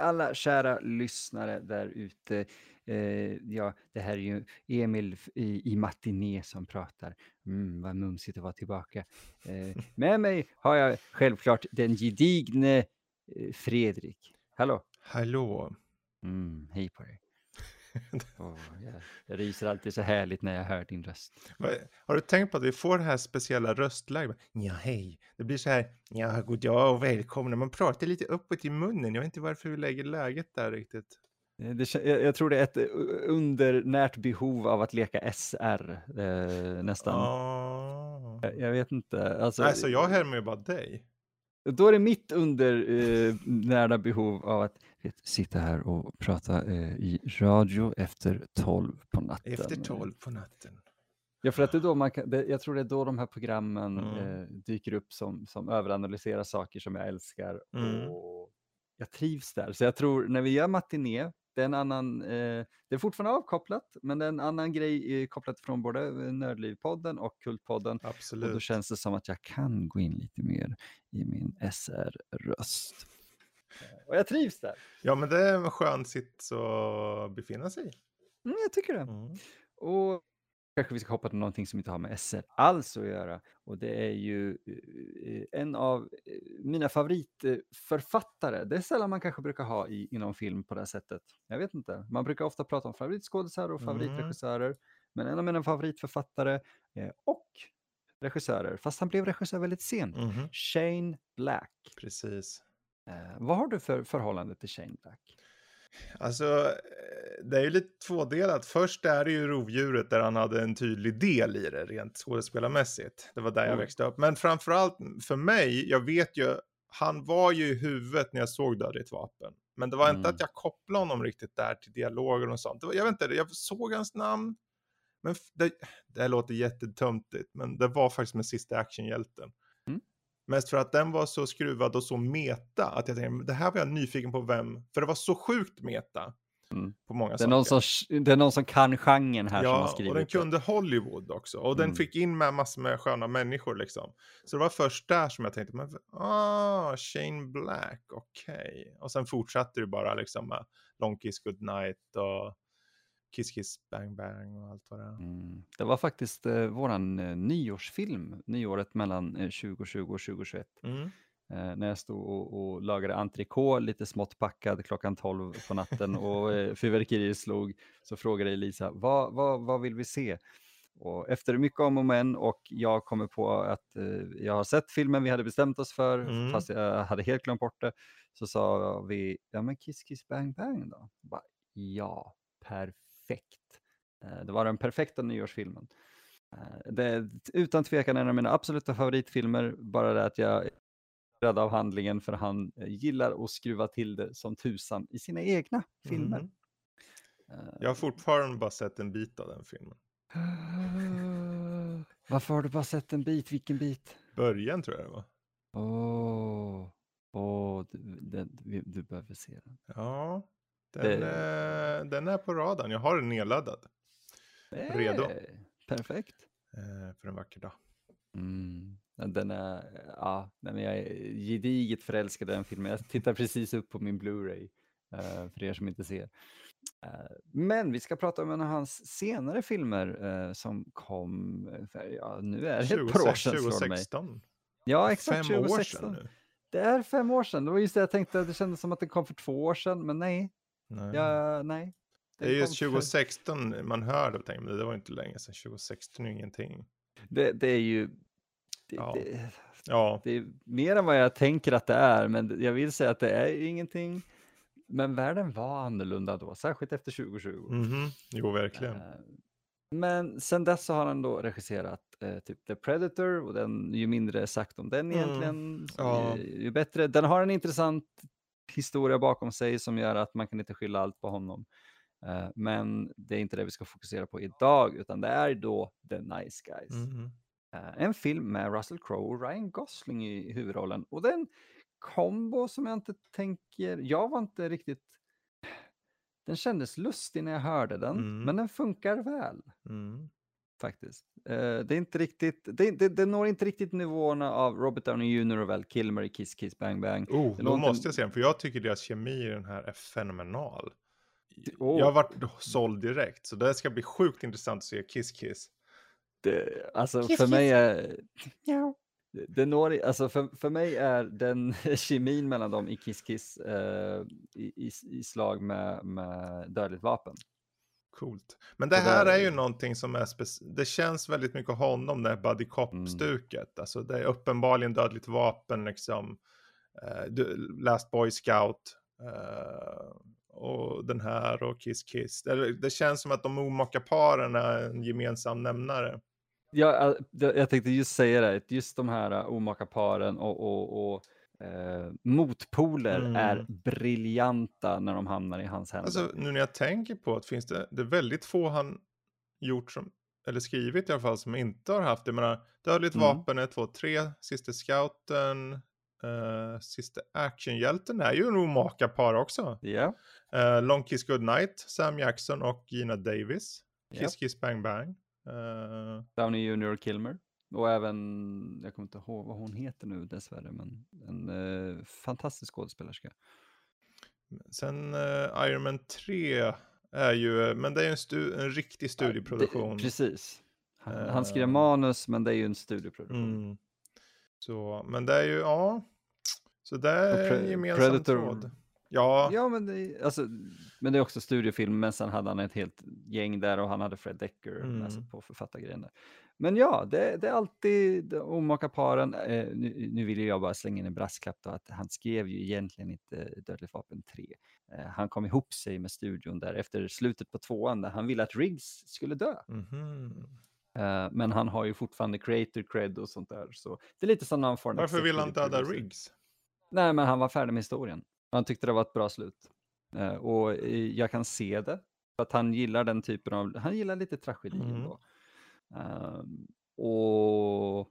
Alla kära lyssnare där ute. Det här är ju Emil i matiné som pratar. Vad mumsigt att vara tillbaka. Med mig har jag självklart den gedigne Fredrik. Hallå. Hallå. Hej på dig. Jag ryser alltid så härligt när jag hör din röst. Har du tänkt på att vi får det här speciella röstläget? Ja, hej. Det blir så här, ja, god dag och välkomna. Man pratar lite uppåt i munnen. Jag vet inte varför vi lägger läget där riktigt. Jag tror det är ett undernärt behov av att leka SR nästan. Oh. Jag vet inte. Alltså jag härmar ju bara dig. Då är det mitt undernära behov av att sitta här och prata i radio efter 12 på natten. Efter 12 på natten. Ja, för att det är då jag tror det är då de här programmen dyker upp som överanalyserar saker som jag älskar. Och jag trivs där. Så jag tror när vi gör matiné, det är en annan, det är fortfarande avkopplat, men det är en annan grej kopplat från både Nördlivpodden och Kultpodden. Absolut. Och då känns det som att jag kan gå in lite mer i min SR-röst. Och jag trivs där. Ja, men det är en skön sitt att befinna sig i. Jag tycker det. Och kanske vi ska hoppa till någonting som inte har med SR alls att göra. Och det är ju en av mina favoritförfattare. Det är sällan man kanske brukar ha inom film på det här sättet. Jag vet inte. Man brukar ofta prata om favoritskådisar och favoritregissörer. Men en av mina favoritförfattare och regissörer. Fast han blev regissör väldigt sent. Shane Black. Precis. Vad har du för förhållande till Shane Black? Alltså, det är ju lite tvådelat. Först är det ju Rovdjuret där han hade en tydlig del i det rent skådespelarmässigt. Det var där jag växte upp. Men framförallt för mig, jag vet ju, han var ju i huvudet när jag såg Dödligt vapen. Men det var inte att jag kopplade honom riktigt där till dialoger och sånt. Jag vet inte, jag såg hans namn. Men det låter jättetöntigt, men det var faktiskt min sista actionhjälten. Mest för att den var så skruvad och så meta att jag tänkte, det här var jag nyfiken på vem. För det var så sjukt meta på många saker. Det är någon som kan genren här, som har skrivit. Ja, och den kunde Hollywood också. Och den fick in med massor med sköna människor liksom. Så det var först där som jag tänkte, Shane Black, okej. Och sen fortsatte det bara liksom med Long Kiss Goodnight och Kiss Kiss Bang Bang och allt vad det är. Det var faktiskt våran nyårsfilm. Nyåret mellan 2020 och 2021. När jag stod och lagade entrecôte lite smått packad klockan 12 på natten. Och fyrverkerier slog. Så frågade Elisa, vad vill vi se? Och efter mycket om och men. Och jag kommer på att jag har sett filmen vi hade bestämt oss för. Fast jag hade helt glömt bort det. Så sa vi, ja men Kiss Kiss Bang Bang då. Bara, ja, perfekt. Det var den perfekta nyårsfilmen. Det är utan tvekan en av mina absoluta favoritfilmer. Bara det att jag är rädd av handlingen, för han gillar att skruva till det som tusan i sina egna filmer. Jag har fortfarande bara sett en bit av den filmen. Varför har du bara sett en bit? Vilken bit? Början tror jag det var. Du behöver se den. Ja. Den är på radarn. Jag har den nedladdad. Redo. Perfekt. För en vacker dag. Jag är gediget förälskad i den filmen. Jag tittar precis upp på min Blu-ray. För er som inte ser. Men vi ska prata om en av hans senare filmer. Som kom... nu är det 2016. Ja, exakt. 2016. 5 år sedan nu. Det är 5 år sedan. Det var just det jag tänkte. Det kändes som att det kom för 2 år sedan. Men nej. Nej. Det är just 2016 man hörde och tänkte, men det var inte länge sedan. 2016 är ingenting. Det är ju... Det är mer än vad jag tänker att det är. Men jag vill säga att det är ingenting. Men världen var annorlunda då. Särskilt efter 2020. Jo, verkligen. Men sen dess så har han då regisserat typ The Predator. Och den, ju mindre sagt om den egentligen. Ju bättre. Den har en intressant historia bakom sig som gör att man kan inte skylla allt på honom. Men det är inte det vi ska fokusera på idag, utan det är då The Nice Guys. Mm-hmm. En film med Russell Crowe och Ryan Gosling i huvudrollen. Och det är en kombo som jag inte tänker... Jag var inte riktigt... Den kändes lustig när jag hörde den. Mm. Men den funkar väl. Mm. Faktiskt. Det är inte riktigt... Det når inte riktigt nivåerna av Robert Downey Jr. och Val Kilmer i Kiss Kiss Bang Bang. Oh, då måste jag se den. För jag tycker deras kemi i den här är fenomenal. Oh. Jag har varit såld direkt. Så det ska bli sjukt intressant att se Kiss Kiss. Det, alltså kiss, för kiss. Mig är... Ja. Det når, alltså för mig är den kemin mellan dem i Kiss Kiss i slag med Dödligt vapen. Coolt. Men det här är ju någonting som är det känns väldigt mycket honom, det här buddy cop-stuket. Mm. Alltså det är uppenbarligen Dödligt vapen liksom, Last Boy Scout och den här och Kiss Kiss. Det känns som att de omaka paren är en gemensam nämnare. Ja, jag tänkte just säga det. Just de här omaka paren och motpoler är briljanta när de hamnar i hans händer. Alltså, nu när jag tänker på att finns det är väldigt få han gjort som, eller skrivit i alla fall, som inte har haft det. Jag menar, Dödligt vapen 1, 2, 3, Sista scouten, Sista actionhjälten är ju en omaka par också. Yeah. Long Kiss Goodnight, Sam Jackson och Gina Davis. Kiss Kiss Bang Bang. Downey Jr. och Kilmer. Och även, jag kommer inte ihåg vad hon heter nu dessvärre, men en fantastisk skådespelerska. Sen Iron Man 3 är ju, men det är en riktig studieproduktion. Precis. Han skrev manus, men det är ju en studieproduktion. Mm. Så, men det är ju, ja. Så det är en gemensam Predator. Tråd. Ja, men det är också studiofilm, men sen hade han ett helt gäng där och han hade Fred Dekker med sig på författargrejen där. Men ja, det är alltid omaka paren. Nu vill jag bara slänga in en brasklapp då, att han skrev ju egentligen inte Dödligt vapen 3. Han kom ihop sig med studion där efter slutet på 2:an där han ville att Riggs skulle dö. Mm-hmm. Men han har ju fortfarande creator cred och sånt där. Så det är lite som när han får... Varför vill han döda Riggs? Nej, men han var färdig med historien. Han tyckte det var ett bra slut. Och jag kan se det. För att han gillar den typen av... Han gillar lite tragedi då. Och...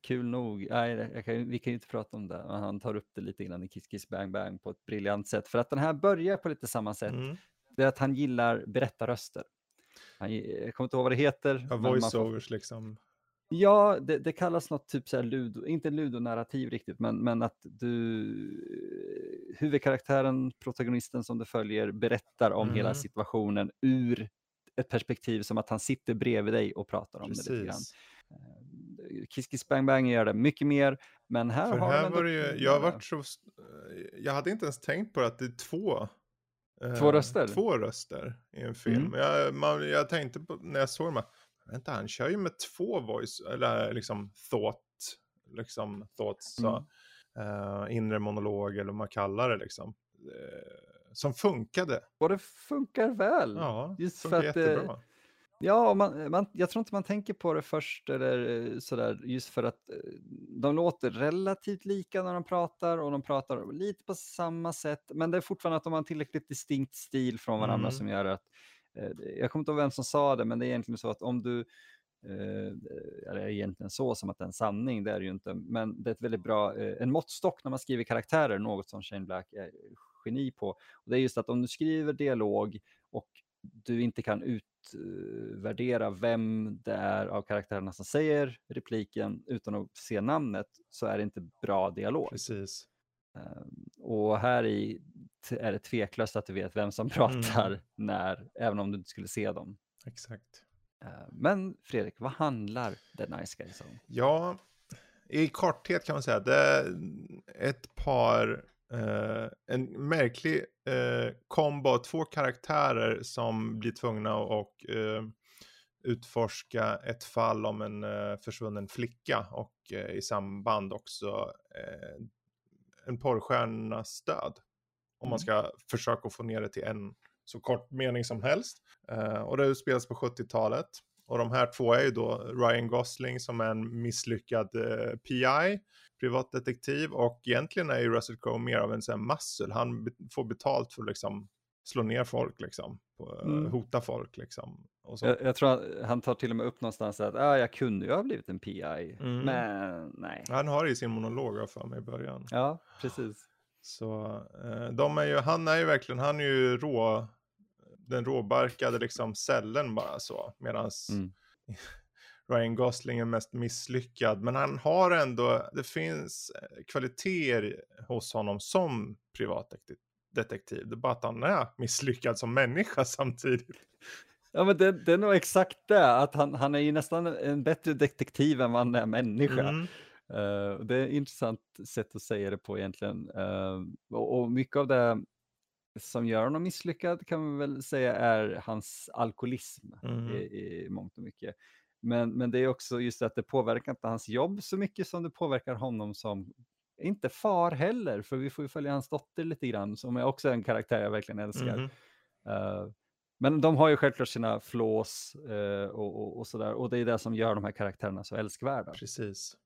Kul nog... Nej, vi kan ju inte prata om det. Men han tar upp det lite innan i Kiss Kiss Bang Bang på ett briljant sätt. För att den här börjar på lite samma sätt. Mm. Det är att han gillar berättarröster. Jag kommer inte ihåg vad det heter. Ja, voiceovers liksom. Ja, det kallas något typ så här ludo, inte ludonarrativ riktigt, men att du, huvudkaraktären, protagonisten som du följer, berättar om hela situationen ur ett perspektiv som att han sitter bredvid dig och pratar om det lite grann. Kiss Kiss Bang Bang gör det mycket mer, men här för har här man... Var det ju, jag hade inte ens tänkt på att det är två röster i en film. Mm. Jag tänkte på, när jag såg dem, vänta, han kör ju med 2 voice, eller thoughts, inre monolog eller vad man kallar det liksom, som funkade. Och det funkar väl. Ja, just funkar för att, jättebra. Ja, jag tror inte man tänker på det först eller sådär, just för att de låter relativt lika när de pratar, och de pratar lite på samma sätt, men det är fortfarande att de har en tillräckligt distinkt stil från varandra som gör att... Jag kommer inte ihåg vem som sa det, men det är egentligen så att om du... Eller det är egentligen så som att det är en sanning, det är det ju inte. Men det är ett väldigt bra... En måttstock när man skriver karaktärer, något som Shane Black är geni på. Och det är just att om du skriver dialog och du inte kan utvärdera vem det är av karaktärerna som säger repliken utan att se namnet, så är det inte bra dialog. Precis. Och här i är det tveklöst att du vet vem som pratar när, även om du inte skulle se dem. Exakt. Men Fredrik, vad handlar The Nice Guys om? Ja, i korthet kan man säga att det är ett par, en märklig kombo av 2 karaktärer som blir tvungna att utforska ett fall om en försvunnen flicka, och i samband också en porrstjärnas död. Om man ska försöka få ner det till en så kort mening som helst. Och det utspelas på 70-talet. Och de här 2 är ju då Ryan Gosling som är en misslyckad PI, privatdetektiv. Och egentligen är ju Russell Crowe mer av en sån här muscle. Han får betalt för liksom slå ner folk liksom, hota folk liksom. Och så. Jag tror att han tar till och med upp någonstans att jag kunde ju ha blivit en PI, men nej. Han har ju sin monolog för mig i början. Ja, precis. Så han är ju den råbarkade liksom cellen bara så, medans Ryan Gosling är mest misslyckad, men han har ändå, det finns kvaliteter hos honom som privatdetektiv, det är bara att han är misslyckad som människa samtidigt. Ja, men det är nog exakt det, att han är ju nästan en bättre detektiv än man är människa. Det är ett intressant sätt att säga det på egentligen. Och mycket av det som gör honom misslyckad kan man väl säga är hans alkoholism i mångt och mycket. Men det är också just att det påverkar inte hans jobb så mycket som det påverkar honom som inte far heller. För vi får ju följa hans dotter lite grann, som är också en karaktär jag verkligen älskar. Men de har ju självklart sina flås och sådär. Och det är det som gör de här karaktärerna så älskvärda. Precis.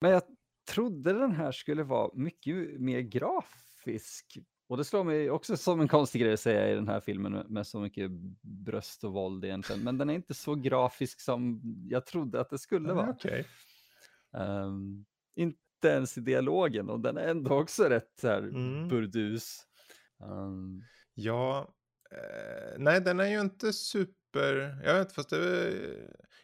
Men jag trodde den här skulle vara mycket mer grafisk. Och det slår mig också som en konstig grej att säga i den här filmen med så mycket bröst och våld egentligen. Men den är inte så grafisk som jag trodde att det skulle vara. Okay. Inte ens i dialogen, och den är ändå också rätt så här burdus. Nej, den är ju inte super... Jag vet, fast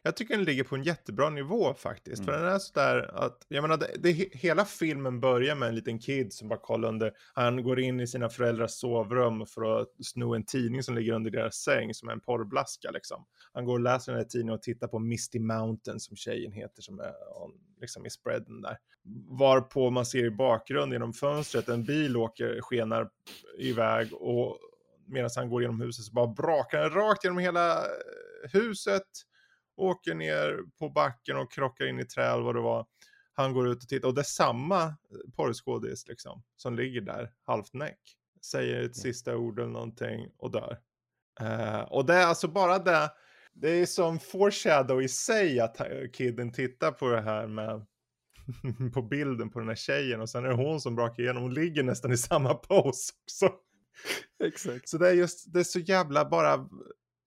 jag tycker den ligger på en jättebra nivå faktiskt. För den är sådär att... Jag menar, hela filmen börjar med en liten kid som bara kollar under... Han går in i sina föräldrars sovrum för att sno en tidning som ligger under deras säng, som är en porrblaska liksom. Han går och läser den här tidningen och tittar på Misty Mountain, som tjejen heter, som är liksom i spreaden där. Varpå man ser i bakgrund genom fönstret en bil skenar iväg, och medan han går genom huset så bara brakar han rakt genom hela huset, åker ner på backen och krockar in i träd, vad det var. Han går ut och tittar, och det är samma porrskådis liksom som ligger där halvnäck, säger ett sista ord eller någonting och dör. Och det är alltså bara det är som foreshadow i sig, att kidden tittar på det här med på bilden på den här tjejen, och sen är det hon som brakar igenom och ligger nästan i samma pose också. Exakt. Så det är just, det är så jävla bara,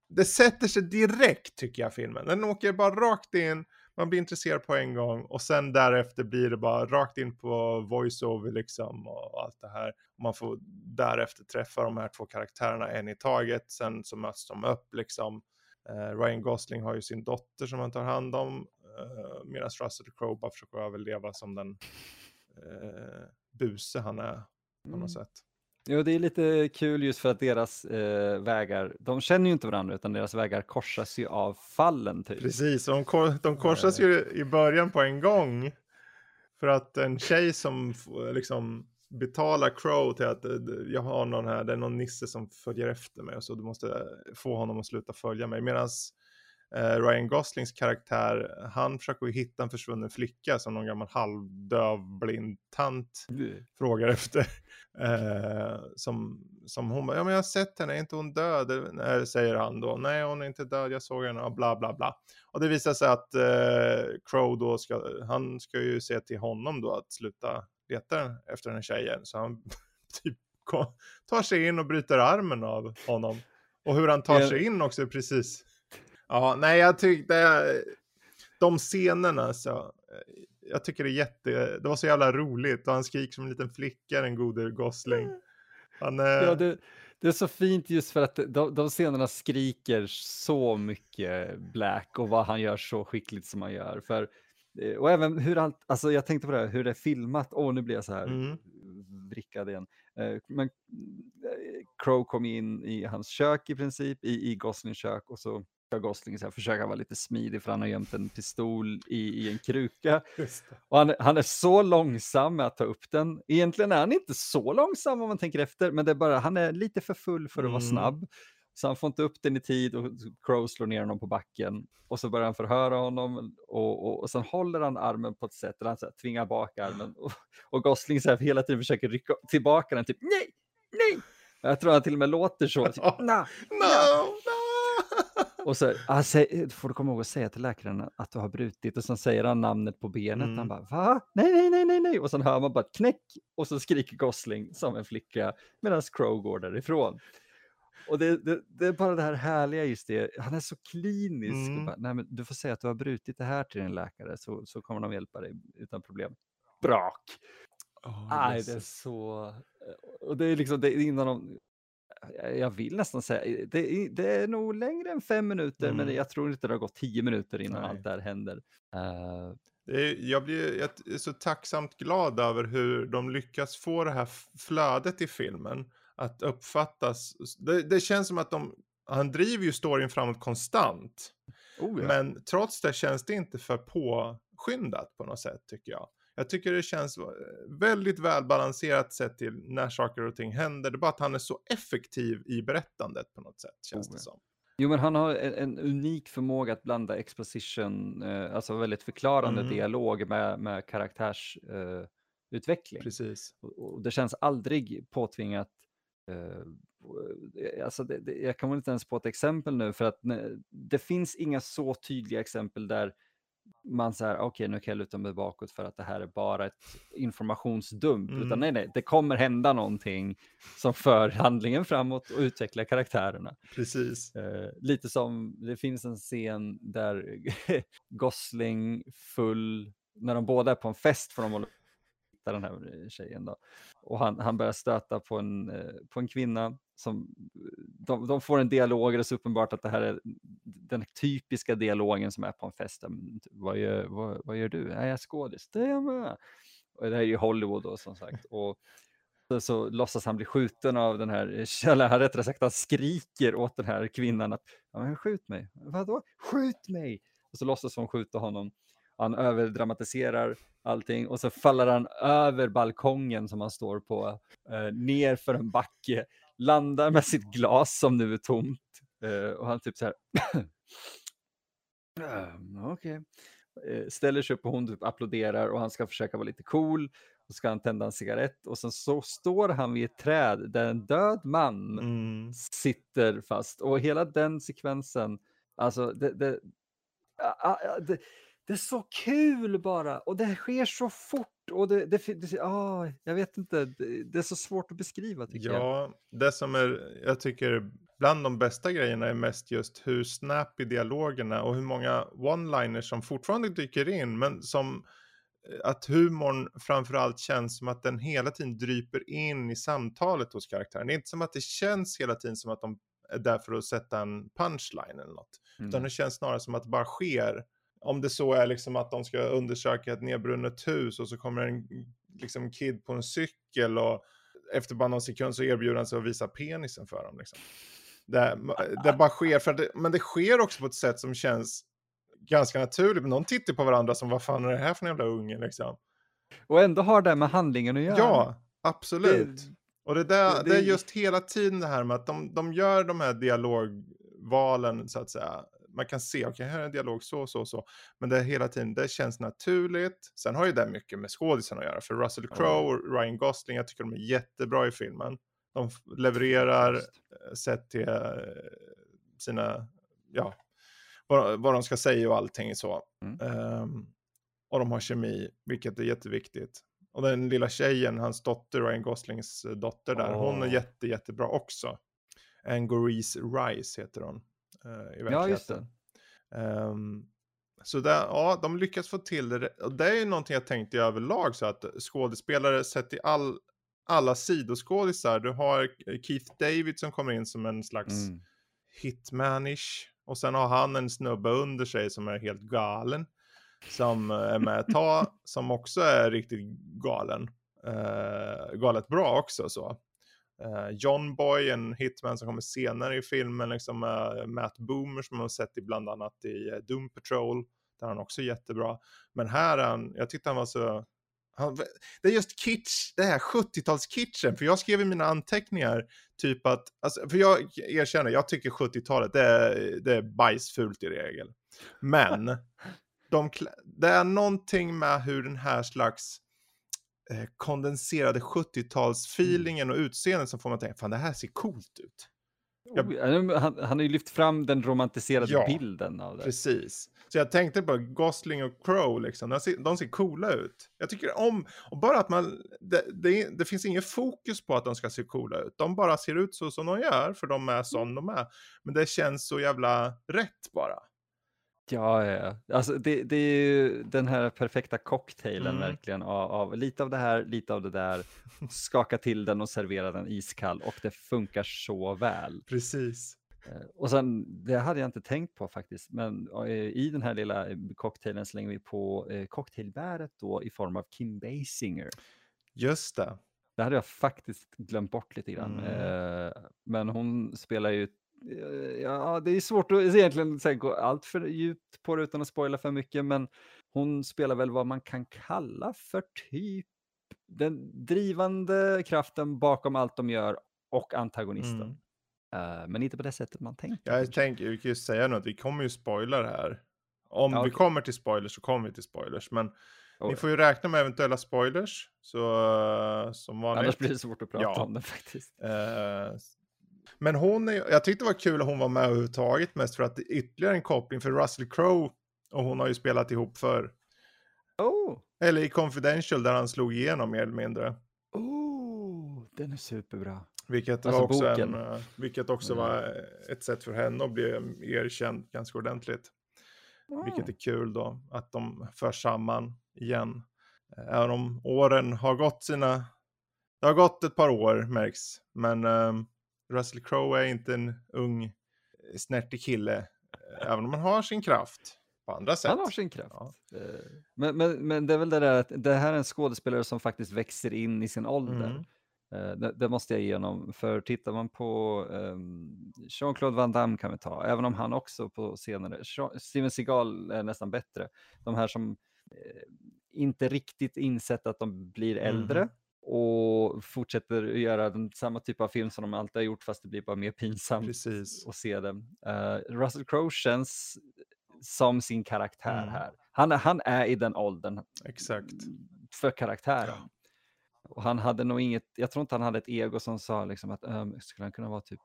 det sätter sig direkt tycker jag filmen, den åker bara rakt in, man blir intresserad på en gång, och sen därefter blir det bara rakt in på voiceover liksom och allt det här, man får därefter träffa de här två karaktärerna en i taget, sen så möts de upp liksom. Ryan Gosling har ju sin dotter som han tar hand om, medan Russell Crowe bara försöker överleva som den buse han är på något sätt. Ja, det är lite kul just för att deras vägar, de känner ju inte varandra, utan deras vägar korsas ju av fallen typ. Precis, och de korsas ju i början på en gång, för att en tjej som liksom betalar Crow till att jag har någon här, det är någon nisse som följer efter mig och så, du måste få honom att sluta följa mig. Medan Ryan Goslings karaktär, han försöker ju hitta en försvunnen flicka som någon gammal halvdöv blind tant frågar efter. Som hon bara, ja men jag har sett henne, är inte hon död? Nej, säger han då, nej hon är inte död, jag såg henne, och bla bla bla. Och det visar sig att Crow då han ska ju se till honom då att sluta leta efter den här tjejen. Så han typ tar sig in och bryter armen av honom. Och hur han tar sig in också precis... Ja, nej jag tyckte de scenerna så, jag tycker det är det var så jävla roligt, och han skriker som en liten flicka, den gode Gosling. Ja, det är så fint just för att de scenerna skriker så mycket Black, och vad han gör så skickligt som han gör, för och även hur allt, alltså jag tänkte på det här, hur det är filmat, nu blir jag så här vrickad igen. Men Crow kom in i hans kök i princip, i Goslings kök, och så Gosling så här, försöker vara lite smidig för han har gömt en pistol i en kruka. Och han är så långsam med att ta upp den. Egentligen är han inte så långsam om man tänker efter, men det är bara, han är lite för full för att vara snabb. Så han får inte upp den i tid, och Crow slår ner honom på backen. Och så börjar han förhöra honom, och sen håller han armen på ett sätt där han så här, tvingar bak armen. Och Gosling så här, hela tiden försöker rycka tillbaka den, typ nej, nej. Jag tror han till och med låter så. Typ, no, no, no. Och så får du komma ihåg att säga till läkaren att du har brutit. Och sen säger han namnet på benet. Han bara, va? Nej, nej, nej, nej, nej. Och sen hör man bara knäck. Och så skriker Gosling som en flicka. Medan Crow går därifrån. Och det är bara det här härliga just det. Han är så klinisk. Bara, nej, men du får säga att du har brutit det här till din läkare. Så kommer de hjälpa dig utan problem. Brak. Nej, det är så... Och det är liksom... Det är innan de... Jag vill nästan säga, det är nog längre än 5 minuter, men jag tror inte det har gått 10 minuter innan allt det här händer. Jag är så tacksamt glad över hur de lyckas få det här flödet i filmen att uppfattas. Det känns som att han driver ju storyn framåt konstant. Oh ja. Men trots det känns det inte för påskyndat på något sätt, tycker jag. Jag tycker det känns väldigt välbalanserat sett till när saker och ting händer. Det är bara att han är så effektiv i berättandet på något sätt, känns det som. Jo, men han har en unik förmåga att blanda exposition, alltså väldigt förklarande dialog med karaktärsutveckling. Precis. Och det känns aldrig påtvingat. Alltså jag kan väl inte ens på ett exempel nu, för att det finns inga så tydliga exempel där man säger okej, nu kan jag luta mig bakåt för att det här är bara ett informationsdump, utan nej, det kommer hända någonting som för handlingen framåt och utvecklar karaktärerna. Precis. Lite som, det finns en scen där Gosling full, när de båda är på en fest för de håller på den här tjejen då, och han börjar stöta på en kvinna som de får en dialog, och det är så uppenbart att det här är den typiska dialogen som är på en fest. Vad gör du? Jag är skådis. Det är jag med. Och det här är ju Hollywood då, som sagt. Och så låtsas han bli skjuten av den här källan. Rättare sagt, han skriker åt den här kvinnan att skjut mig. Vadå? Skjut mig! Och så låtsas hon skjuta honom. Han överdramatiserar allting. Och så faller han över balkongen som han står på. Ner för en backe. Landar med sitt glas som nu är tomt. Och han typ så här. Okej. Ställer sig upp och hon typ applåderar. Och han ska försöka vara lite cool. Och ska han tända en cigarett. Och sen så står han vid ett träd. Där en död man sitter fast. Och hela den sekvensen. Alltså det är så kul bara. Och det sker så fort. Och jag vet inte. Det är så svårt att beskriva, tycker jag. Ja, det som är, jag tycker, bland de bästa grejerna är mest just hur snappy dialogerna och hur många one-liners som fortfarande dyker in, men som att humorn framförallt känns som att den hela tiden dryper in i samtalet hos karaktären. Det är inte som att det känns hela tiden som att de är där för att sätta en punchline eller något. Utan det känns snarare som att det bara sker. Om det så är liksom att de ska undersöka ett nedbrunnet hus och så kommer en liksom kid på en cykel och efter bara någon sekund så erbjuder han sig att visa penisen för dem. Liksom. Det bara sker, men det sker också på ett sätt som känns ganska naturligt. Men de tittar på varandra som, vad fan är det här för en jävla ungen? Liksom. Och ändå har det med handlingen att göra. Ja, absolut. Det är just hela tiden det här med att de gör de här dialogvalen, så att säga. Man kan se, okej, här är en dialog så. Men det hela tiden, det känns naturligt. Sen har ju det mycket med skådisen att göra. För Russell Crowe och Ryan Gosling, jag tycker de är jättebra i filmen. De levererar sett till sina, vad de ska säga och allting så. Och de har kemi, vilket är jätteviktigt. Och den lilla tjejen, hans dotter, Ryan Goslings dotter där, hon är jättebra också. Angourie Rice heter hon. I verkligheten. Ja, just det. Så där, ja, de lyckas få till det. Och det är ju någonting jag tänkte i överlag, så att skådespelare sett i alla sidoskådisar. Du har Keith David som kommer in som en slags hitmanish, och sen har han en snubbe under sig som är helt galen, som är med att ta som också är riktigt galen, galet bra också så. John Boy, en hitman som kommer senare i filmen, liksom Matt Boomer som man har sett i bland annat i Doom Patrol, där han också är jättebra. Men här jag tyckte han var så... det är just kitsch, det här 70-talskitchen, för jag skrev i mina anteckningar typ att, alltså, för jag erkänner, jag tycker 70-talet det är bajsfult i regel. Men det är någonting med hur den här slags kondenserade 70-tals feelingen och utseendet som får man tänka, fan, det här ser coolt ut. Han har ju lyft fram den romantiserade bilden av det. Precis. Så jag tänkte på Gosling och Crowe liksom. De ser coola ut. Jag tycker om, och bara att man det finns ingen fokus på att de ska se coola ut. De bara ser ut så som de gör, för de är som de är. Men det känns så jävla rätt bara. Ja. Alltså det är ju den här perfekta cocktailen verkligen av lite av det här, lite av det där. Skaka till den och servera den iskall, och det funkar så väl. Precis. Och sen, det hade jag inte tänkt på faktiskt, men i den här lilla cocktailen slänger vi på cocktailbäret då i form av Kim Basinger. Just det. Det hade jag faktiskt glömt bort lite grann. Men hon spelar ju det är svårt att egentligen gå allt för djupt på det utan att spoila för mycket, men hon spelar väl vad man kan kalla för typ den drivande kraften bakom allt de gör och antagonisten. Men inte på det sättet man tänker. Jag tänker, vi kan ju säga nu att vi kommer ju spoiler här. Om vi kommer till spoilers så kommer vi till spoilers, men ni får ju räkna med eventuella spoilers så, som vanligt. Annars blir det svårt att prata om det faktiskt. Men jag tyckte det var kul att hon var med överhuvudtaget, mest för att det är ytterligare en koppling för Russell Crowe, och hon har ju spelat ihop för L.A. Confidential, där han slog igenom mer eller mindre. Den är superbra. Vilket också var ett sätt för henne att bli erkänd ganska ordentligt. Vilket är kul då, att de förs samman igen. Även om åren har gått det har gått ett par år märks, men Russell Crowe är inte en ung snärtig kille, även om han har sin kraft på andra sätt. Han har sin kraft. Ja. Men det är väl det där att det här är en skådespelare som faktiskt växer in i sin ålder. Det måste jag igenom, för tittar man på Jean-Claude Van Damme kan vi ta, även om han också på senare, Steven Seagal är nästan bättre, de här som inte riktigt insett att de blir äldre och fortsätter göra samma typ av film som de alltid har gjort, fast det blir bara mer pinsamt. Precis. Att se dem. Russell Crowe känns som sin karaktär här, han är i den åldern. Exakt. För karaktären. Ja. Och han hade nog inget, jag tror inte han hade ett ego som sa liksom att skulle han kunna vara typ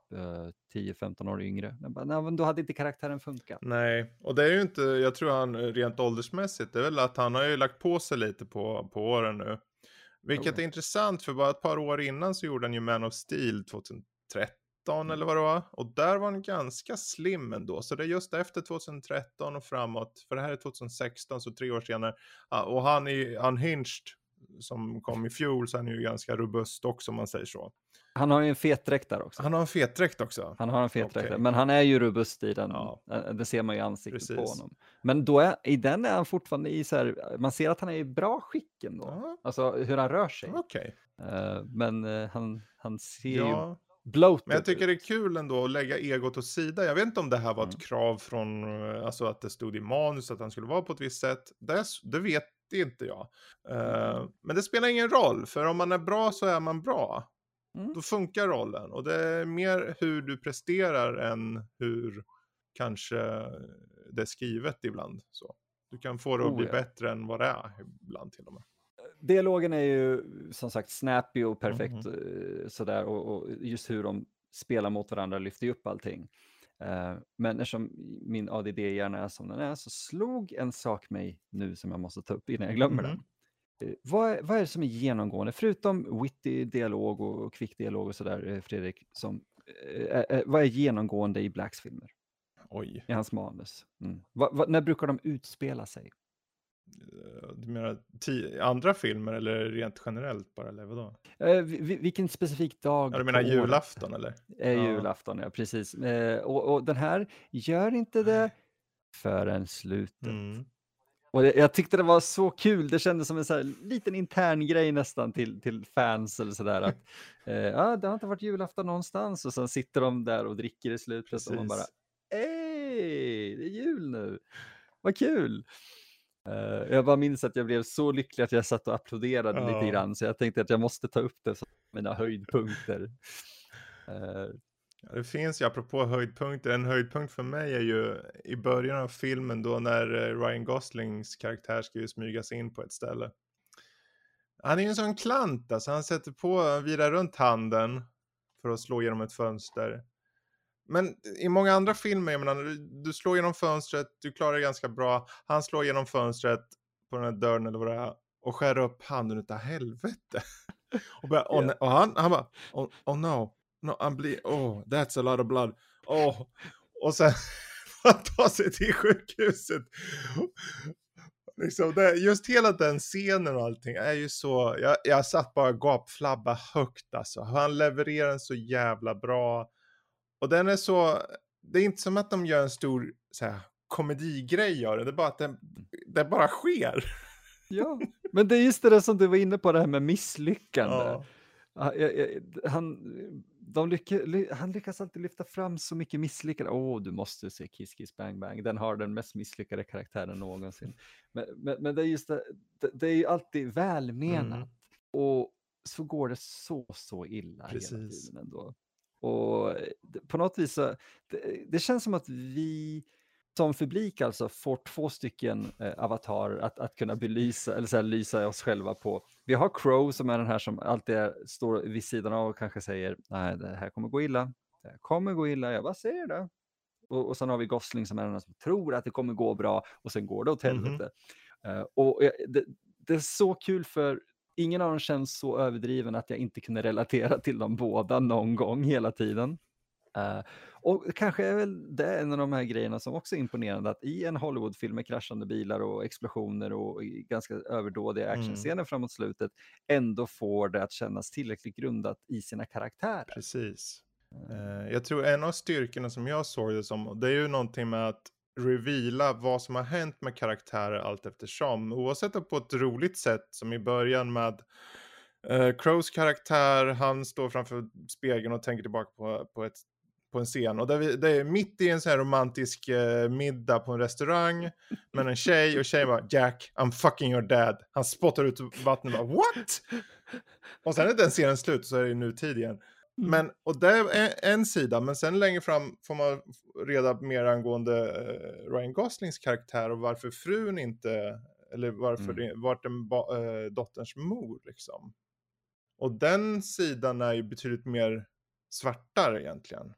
10-15 år yngre. Nej, men då hade inte karaktären funkat. Nej, och det är ju inte, jag tror han rent åldersmässigt, det är väl att han har ju lagt på sig lite på åren nu. Vilket är intressant, för bara ett par år innan så gjorde han ju Man of Steel 2013 eller vad det var. Och där var han ganska slim ändå. Så det är just efter 2013 och framåt, för det här är 2016, så 3 år senare. Och han är ju Unhinged, som kom i fjol, så han är ju ganska robust också om man säger så. Han har ju en fetdräkt där också. Han har en fetdräkt, men han är ju robust i den. Ja. Det ser man ju i ansiktet. Precis. På honom. Men då är han fortfarande i så här, man ser att han är i bra skick ändå. Ja. Alltså hur han rör sig. Okej. Men han ser ju bloated. Men jag tycker det är kul ändå att lägga egot åt sidan. Jag vet inte om det här var ett krav från, alltså att det stod i manus att han skulle vara på ett visst sätt. Det vet inte jag. Men det spelar ingen roll, för om man är bra så är man bra. Då funkar rollen, och det är mer hur du presterar än hur kanske det är skrivet ibland. Så du kan få det att bli bättre än vad det är ibland till och med. Dialogen är ju som sagt snappy och perfekt sådär, och just hur de spelar mot varandra lyfter ju upp allting. Men eftersom min ADD-hjärna är som den är, så slog en sak mig nu som jag måste ta upp innan jag glömmer den. Vad är det som är genomgående, förutom witty dialog och kvick dialog och sådär, Fredrik, som, vad är genomgående i Blacks filmer? Oj. I hans manus. När brukar de utspela sig? Du menar andra filmer eller rent generellt bara, eller vadå? Vilken specifik dag? Ja, du menar julafton eller? Julafton, ja precis. Och den här gör inte det förrän slutet. Och jag tyckte det var så kul. Det kändes som en så här liten intern grej nästan till fans eller sådär. Att, det har inte varit julafton någonstans, och sen sitter de där och dricker i slutet. Precis. Och man bara, det är jul nu. Vad kul! Jag bara minns att jag blev så lycklig att jag satt och applåderade lite grann, så jag tänkte att jag måste ta upp det som mina höjdpunkter. Det finns ju, apropå höjdpunkter, en höjdpunkt för mig är ju i början av filmen då, när Ryan Goslings karaktär ska ju smygas in på ett ställe. Han är ju en sån klant, alltså han sätter på, virar runt handen för att slå genom ett fönster. Men i många andra filmer, jag menar, du slår genom fönstret, du klarar det ganska bra. Han slår genom fönstret på den här dörren eller vad det är och skär upp handen utav helvete. Och, bara, yeah. Och han bara, oh no, oh, that's a lot of blood. Oh. Och sen han tar sig till sjukhuset. Liksom det, just hela den scenen och allting är ju så, jag satt bara gapflabba högt alltså. Han levererar den så jävla bra. Och den är så, det är inte som att de gör en stor så här, komedigrej av det. Det är bara att det bara sker. Ja, men det är just det där som du var inne på, det här med misslyckande. Ja. Han lyckas alltid lyfta fram så mycket misslyckade. Du måste se Kiss Kiss Bang Bang. Den har den mest misslyckade karaktären någonsin. Men det är just det är ju alltid välmenat. Mm. Och så går det så illa. Precis. Hela tiden ändå. Och på något vis så, det känns som att vi som publik alltså får 2 stycken avatarer att kunna belysa eller så här, lysa oss själva på. Vi har Crow som är den här som alltid står vid sidan av och kanske säger nej, det här kommer gå illa. Det här kommer gå illa, jag bara ser det. Och sen har vi Gosling som är den här som tror att det kommer gå bra och sen går det åt helvete. Och det är så kul för ingen av dem känns så överdriven att jag inte kunde relatera till dem båda någon gång hela tiden. Och kanske är väl det en av de här grejerna som också är imponerande, att i en Hollywoodfilm med kraschande bilar och explosioner och ganska överdådiga actionscener framåt slutet ändå får det att kännas tillräckligt grundat i sina karaktärer. Precis. Jag tror en av styrkorna som jag såg det som, det är ju någonting med att reveala vad som har hänt med karaktärer allt eftersom, oavsett på ett roligt sätt som i början med Crows karaktär, han står framför spegeln och tänker tillbaka på en scen och det är mitt i en sån här romantisk middag på en restaurang med en tjej och tjejen bara Jack, I'm fucking your dad, han spottar ut vattnet och bara what? Och sen är den scenen slut så är det ju nutid igen. Men, och det är en sida, men sen längre fram får man reda mer angående Ryan Goslings karaktär och varför frun inte, eller varför dotterns mor liksom. Och den sidan är ju betydligt mer svartare egentligen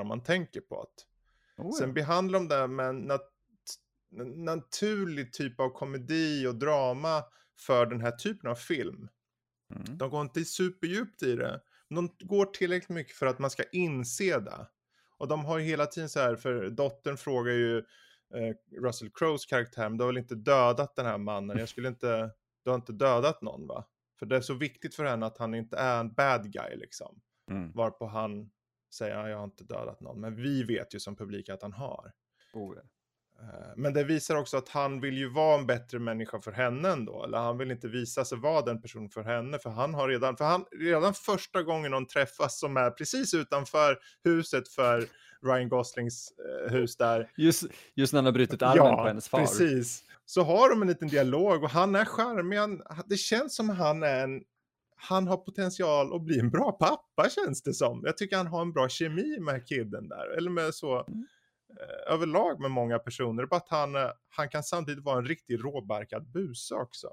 om man tänker på att sen behandlar de det med en naturlig typ av komedi och drama för den här typen av film. De går inte superdjupt i det. De går tillräckligt mycket för att man ska inse det. Och de har ju hela tiden så här, för dottern frågar ju Russell Crowes karaktär, men du har väl inte dödat den här mannen? Du har inte dödat någon va? För det är så viktigt för henne att han inte är en bad guy liksom. Varpå han säger, jag har inte dödat någon. Men vi vet ju som publik att han har. Men det visar också att han vill ju vara en bättre människa för henne ändå. Eller han vill inte visa sig vara den personen för henne. För han har redan första gången de träffas som är precis utanför huset för Ryan Goslings hus där. Just när han har brutit armen på hennes far. Precis. Så har de en liten dialog och han är charmig. Det känns som han har potential att bli en bra pappa känns det som. Jag tycker han har en bra kemi med kidden där. Eller med så... överlag med många personer, bara att han kan samtidigt vara en riktigt råbarkad buse också.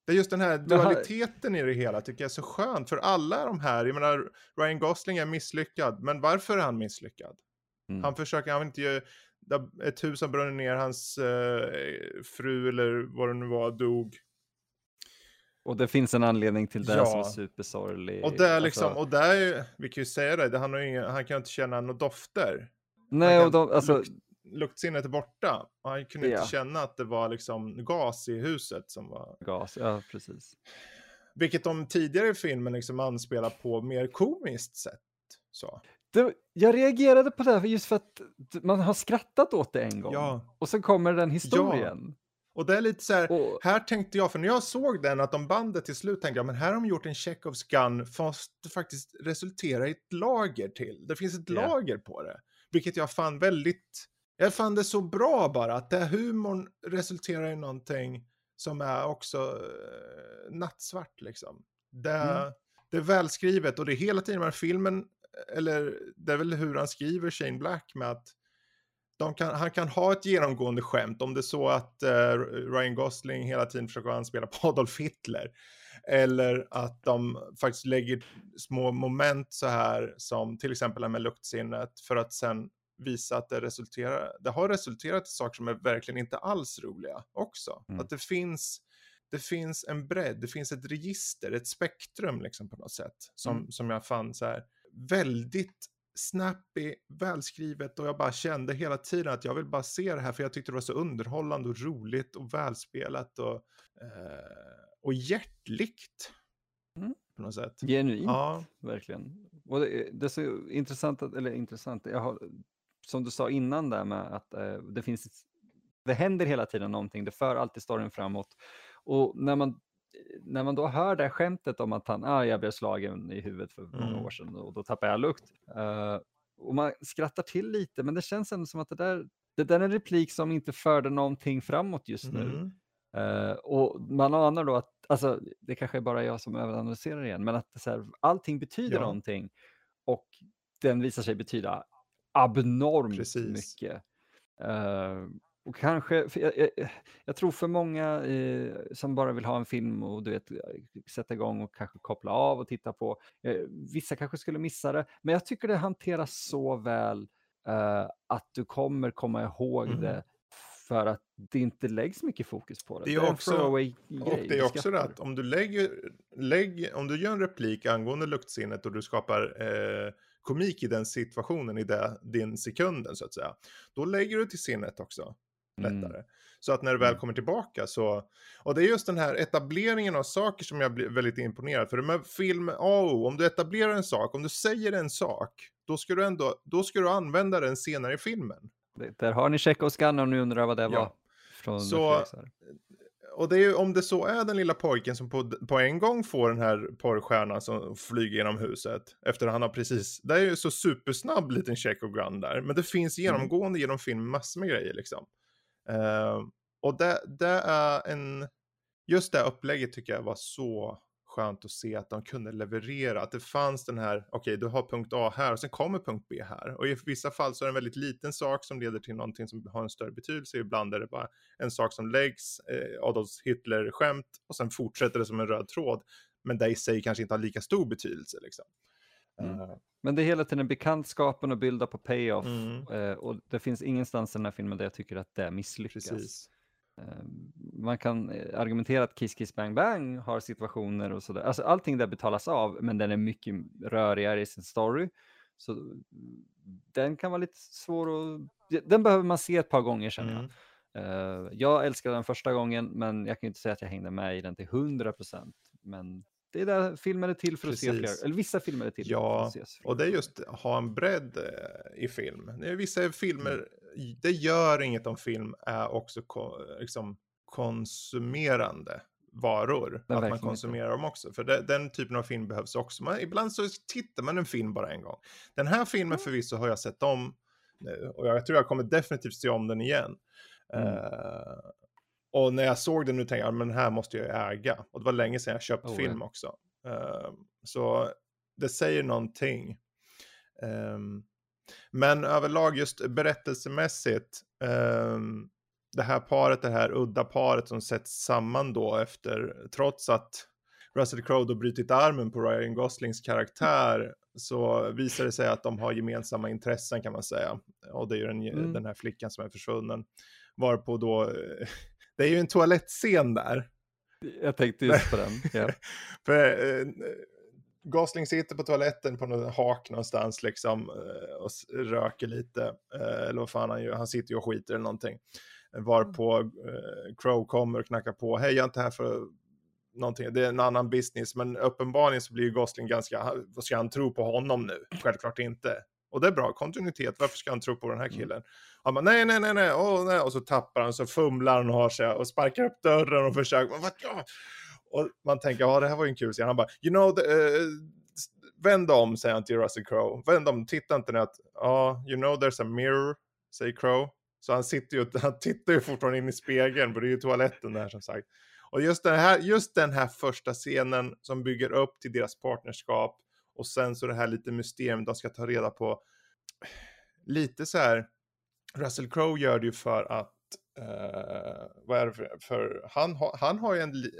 Det är just den här dualiteten i det hela tycker jag är så skönt för alla de här, jag menar Ryan Gosling är misslyckad, men varför är han misslyckad? Han vill inte göra ett hus som brunner ner, hans fru eller vad det nu var dog. Och det finns en anledning till det som är supersorglig. Och där liksom, alltså... och där, vi kan ju säga det, han kan ju inte känna några dofter. Nej, och luktsinnet är borta. Han kunde inte känna att det var liksom gas i huset som var... Gas, ja precis. Vilket de tidigare i filmen liksom anspelar på mer komiskt sätt, så... Jag reagerade på det här just för att man har skrattat åt det en gång. Ja. Och sen kommer den historien. Ja. Och det är lite så här, här tänkte jag, för när jag såg den att de bandet till slut tänkte jag, men här har de gjort en Chekhovs gun fast det faktiskt resulterar i ett lager till. Det finns ett lager på det. Vilket jag fann det så bra bara att det här humorn resulterar i någonting som är också nattsvart liksom. Det är välskrivet och det är hela tiden med filmen, eller det är väl hur han skriver Shane Black med att han kan ha ett genomgående skämt om det är så att Ryan Gosling hela tiden försöker anspela på Adolf Hitler Eller att de faktiskt lägger små moment så här som till exempel med luktsinnet för att sen visa att det har resulterat i saker som är verkligen inte alls roliga också. Mm. Att det finns en bredd, det finns ett register, ett spektrum liksom på något sätt som jag fann så här väldigt snappy, välskrivet, och jag bara kände hela tiden att jag vill bara se det här för jag tyckte det var så underhållande och roligt och välspelat och hjärtligt på något sätt. Genuint, ja. Verkligen. Och det är så intressant, jag har, som du sa innan där med att det händer hela tiden någonting, det för alltid storyn framåt, och när man då hör det skämtet om att jag blev slagen i huvudet för några år sedan och då tappade jag lukt. Och man skrattar till lite, men det känns ändå som att det där är en replik som inte förde någonting framåt just nu. Och man anar då att, alltså det kanske är bara jag som överanalyserar igen, men att det så här, allting betyder någonting och den visar sig betyda abnormt mycket. Och kanske, jag tror för många som bara vill ha en film och du vet, sätta igång och kanske koppla av och titta på. Vissa kanske skulle missa det. Men jag tycker det hanteras så väl att du kommer komma ihåg det för att det inte läggs mycket fokus på det. Det är också, att om du om du gör en replik angående luktsinnet och du skapar komik i den situationen i din sekunden så att säga, då lägger du till sinnet också. Lättare. Så att när du väl kommer tillbaka så... Och det är just den här etableringen av saker som jag blir väldigt imponerad för. Med film om du etablerar en sak, om du säger en sak, då ska du använda den senare i filmen. Där har ni checka och skanna om ni undrar vad det var. Från så, och det är ju, om det så är den lilla pojken som på en gång får den här porrstjärnan som flyger genom huset efter att han har precis, det är ju så supersnabb liten check och gun där, men det finns genomgående genom film massor med grejer liksom. Och det är just det upplägget tycker jag var så skönt att se att de kunde leverera, att det fanns den här, okej, du har punkt A här och sen kommer punkt B här, och i vissa fall så är det en väldigt liten sak som leder till någonting som har en större betydelse, ibland är det bara en sak som läggs, Adolf Hitler-skämt, och sen fortsätter det som en röd tråd, men det i sig kanske inte har lika stor betydelse liksom. Men det är hela tiden bekantskapen och bilda på payoff, och det finns ingenstans i den här filmen där jag tycker att det misslyckas. Precis. Man kan argumentera att Kiss Kiss Bang Bang har situationer och sådär, alltså allting där betalas av, men den är mycket rörigare i sin story, så den kan vara lite svår och... den behöver man se ett par gånger, känner jag. Jag älskade den första gången, men jag kan inte säga att jag hängde med i den till 100%, men det är där filmer är till för att se fler, eller vissa filmer är till för att ses. Och det är just ha en bredd i film. Det är vissa filmer, det gör inget om film är också liksom konsumerande varor, att man konsumerar dem också, för den typen av film behövs också. Ibland så tittar man en film bara en gång. Den här filmen förvisso har jag sett om nu, och jag tror jag kommer definitivt se om den igen. Och när jag såg den nu tänkte jag, men den här måste jag äga. Och det var länge sedan jag köpt film också. Så det säger någonting. Men överlag just berättelsemässigt. Det här udda paret som sätts samman då efter. Trots att Russell Crowe då brutit armen på Ryan Goslings karaktär. Så visar det sig att de har gemensamma intressen, kan man säga. Och det är ju den här flickan som är försvunnen. Varpå då... Det är ju en toalettscen där. Jag tänkte just på den. Ja. För Gosling sitter på toaletten på någon hak någonstans liksom, och röker lite. Eller vad fan han gör. Han sitter ju och skiter eller någonting. Varpå Crow kommer och knackar på. Hej, jag är inte här för någonting. Det är en annan business. Men uppenbarligen så blir ju Gosling ganska... Vad ska han tro på honom nu? Självklart inte. Och det är bra kontinuitet. Varför ska han tro på den här killen? Han bara, nej. Nej. Och så tappar han, så fumlar han och har sig och sparkar upp dörren och försöker. Och man tänker, det här var ju en kul scen. Han bara, vänd om, säger han till Russell Crowe. Vänd om, titta inte nät. There's a mirror, säger Crowe. Så han tittar ju fortfarande in i spegeln, för det är ju toaletten där som sagt. Och just den här första scenen som bygger upp till deras partnerskap. Och sen så det här lite mysterium, de ska ta reda på lite så här, Russell Crowe gör det ju för att Vad är det för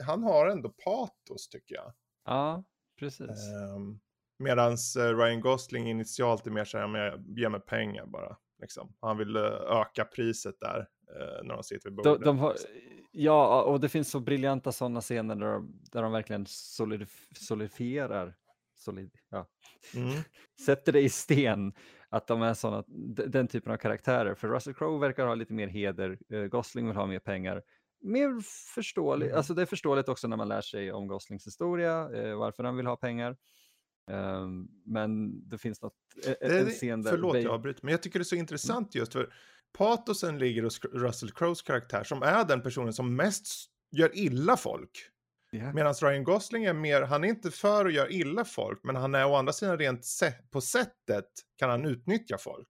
han har ändå patos, tycker jag. Ja, precis. Medans Ryan Gosling initialt är mer så här, ge mig pengar bara. Liksom. Han vill öka priset där när de sitter vid bordet. Ja, och det finns så briljanta sådana scener där de verkligen solidifierar. Sätter det i sten att de är sådana, den typen av karaktärer. För Russell Crowe verkar ha lite mer heder. Gosling vill ha mer pengar. Mer förståeligt. Mm. Alltså det är förståeligt också när man lär sig om Goslings historia. Varför han vill ha pengar. Men det finns något... en scen där... Förlåt, jag avbryter. Men jag tycker det är så intressant just för patosen ligger hos Russell Crowes karaktär som är den personen som mest gör illa folk. Yeah. Medan Ryan Gosling är mer... Han är inte för att göra illa folk, men han är å andra sidan rent på sättet kan han utnyttja folk.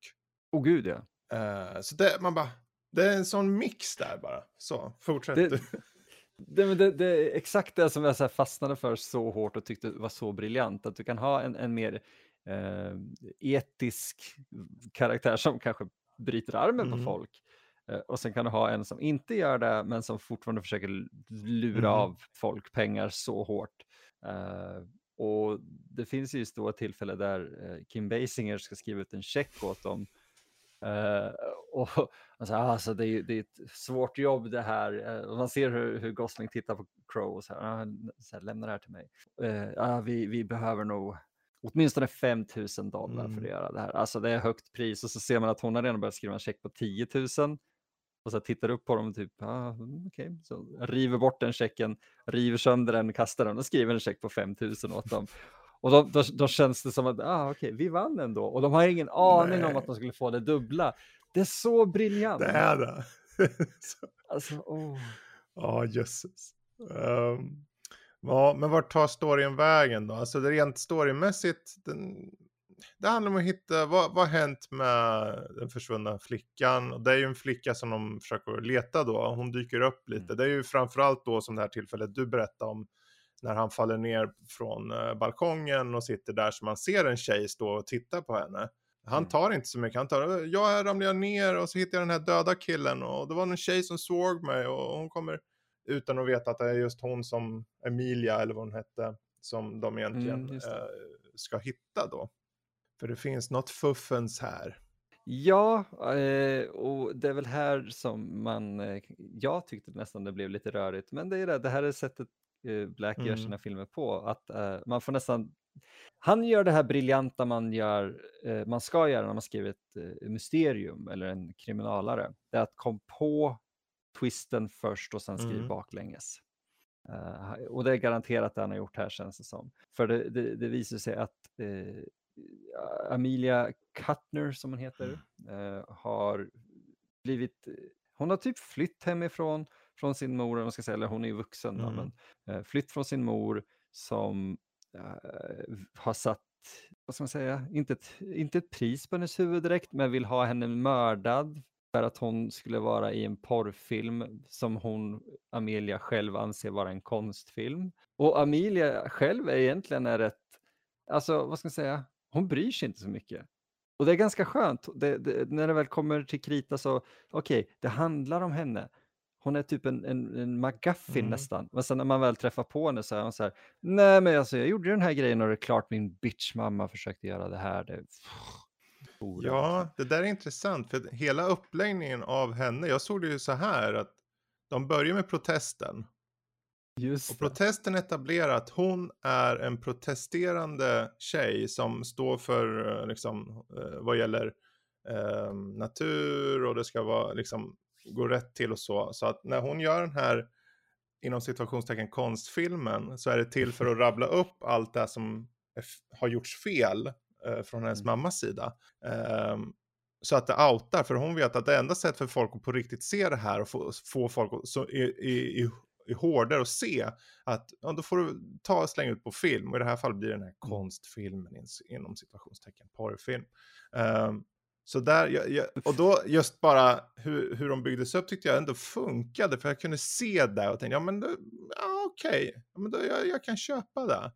Åh gud, ja. Så det, man bara... Det är en sån mix där bara. Så, fortsätt du. Det är exakt det som jag så här fastnade för så hårt och tyckte var så briljant. Att du kan ha en mer etisk karaktär som kanske bryter armen på folk. Och sen kan du ha en som inte gör det men som fortfarande försöker lura av folk pengar så hårt. Och det finns ju stora tillfällen där Kim Basinger ska skriva ut en check åt dem. Och alltså det är ett svårt jobb det här. Man ser hur Gosling tittar på Crowe och så här lämnar det här till mig. Vi behöver nog åtminstone $5,000 för att göra det här. Alltså det är högt pris och så ser man att hon har redan börjat skriva en check på 10,000 och så tittar upp på dem typ okej. Så river bort den checken, river sönder den, kastar den och skriver en check på 5,000 åt dem. Och då känns det som att vi vann ändå. Och de har ingen aning om att de skulle få det dubbla. Det är så briljant. Det är det. Alltså, jösses. Ja, men vart tar storyn vägen då? Alltså det rent storymässigt, det handlar om att hitta, vad hänt med den försvunna flickan? Och det är ju en flicka som de försöker leta då. Hon dyker upp lite. Det är ju framförallt då som det här tillfället du berättade om. När han faller ner från balkongen och sitter där så man ser en tjej stå och titta på henne. Han tar inte så mycket. Han tar, jag ramlar ner och så hittar jag den här döda killen. Och det var en tjej som såg mig och hon kommer utan att veta att det är just hon som Emilia eller vad hon hette. Som de egentligen ska hitta då. För det finns något fuffens här. Ja, och det är väl här som jag tyckte nästan det blev lite rörigt. Men det är det här är sättet Black gör sina filmer på att man får nästan, han gör det här briljanta man ska göra när man skriver ett mysterium eller en kriminalare, det är att komma på twisten först och sen skriva baklänges och det är garanterat det han har gjort här, känns det som, för det visar sig att Amelia Cutner som hon heter hon har typ flytt hemifrån från sin mor, om man ska säga, eller hon är ju vuxen men flytt från sin mor som har satt, vad ska man säga, inte ett pris på hennes huvud direkt, men vill ha henne mördad för att hon skulle vara i en porrfilm som Amelia själv anser vara en konstfilm. Och Amelia själv är egentligen alltså vad ska man säga, hon bryr sig inte så mycket. Och det är ganska skönt, när det väl kommer till krita så, okej, det handlar om henne. Hon är typ en MacGuffin nästan. Men sen när man väl träffar på henne så är hon så här, nej men alltså jag gjorde den här grejen och det är klart min bitchmamma försökte göra det här. Ja, det där är intressant för hela uppläggningen av henne, jag såg det ju så här att de börjar med protesten. Just det. Och protesten etablerar att hon är en protesterande tjej som står för liksom vad gäller natur och det ska vara liksom går rätt till och så att när hon gör den här inom situationstecken konstfilmen så är det till för att rabbla upp allt det som har gjorts fel från hennes mammas sida så att det outar, för hon vet att det enda sätt för folk att på riktigt se det här och få folk i hårdare och se att då får du ta och slänga ut på film, och i det här fallet blir den här konstfilmen inom situationstecken porrfilm. Så där, och då just bara hur de byggdes upp tyckte jag ändå funkade, för jag kunde se det och tänkte, jag kan köpa det.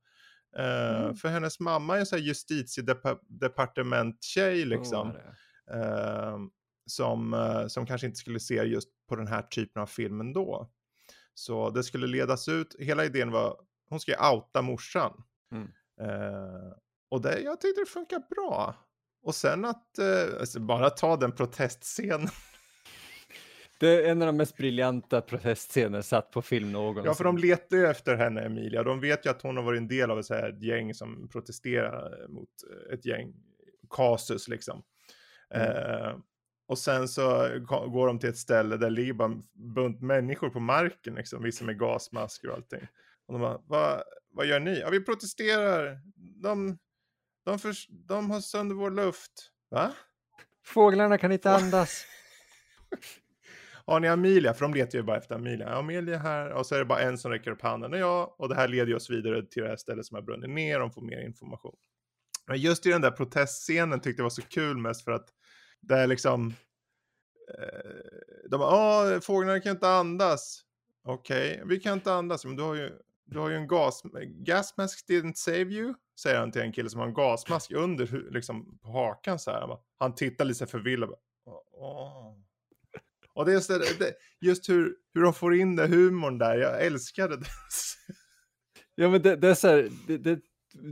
För hennes mamma är en sån här justitiedepartement tjej liksom. som kanske inte skulle se just på den här typen av filmen då. Så det skulle ledas ut. Hela idén var, hon ska outa morsan. Mm. Och det, jag tyckte det funkar bra. Och sen att alltså bara ta den protestscenen. Det är en av de mest briljanta protestscener satt på film någonsin. Ja, för de letar ju efter henne, Emilia. De vet ju att hon har varit en del av ett, så här, ett gäng som protesterar mot ett gäng kasus liksom. Mm. Och sen så går de till ett ställe där det ligger bara bunt människor på marken liksom, vissa med gasmasker och allting. Och de bara, vad gör ni? Ja, vi protesterar. De har sönder vår luft. Va? Fåglarna kan inte andas. Har ni Amelia? För de letar ju bara efter Amelia. Ja, Amelia här. Och så är det bara en som räcker upp handen och jag. Och det här leder oss vidare till det här stället som har brunnit ner. De får mer information. Men just i den där protestscenen tyckte jag var så kul mest för att det är liksom... de bara, fåglarna kan inte andas. Okej, vi kan inte andas. Men du har ju en gasmask didn't save you, säger han till en kille som har en gasmask under liksom, på hakan så här. Han tittar lite förvillad. Och det är just, just hur de får in det humorn där. Jag älskar det. Ja, men det är så här, det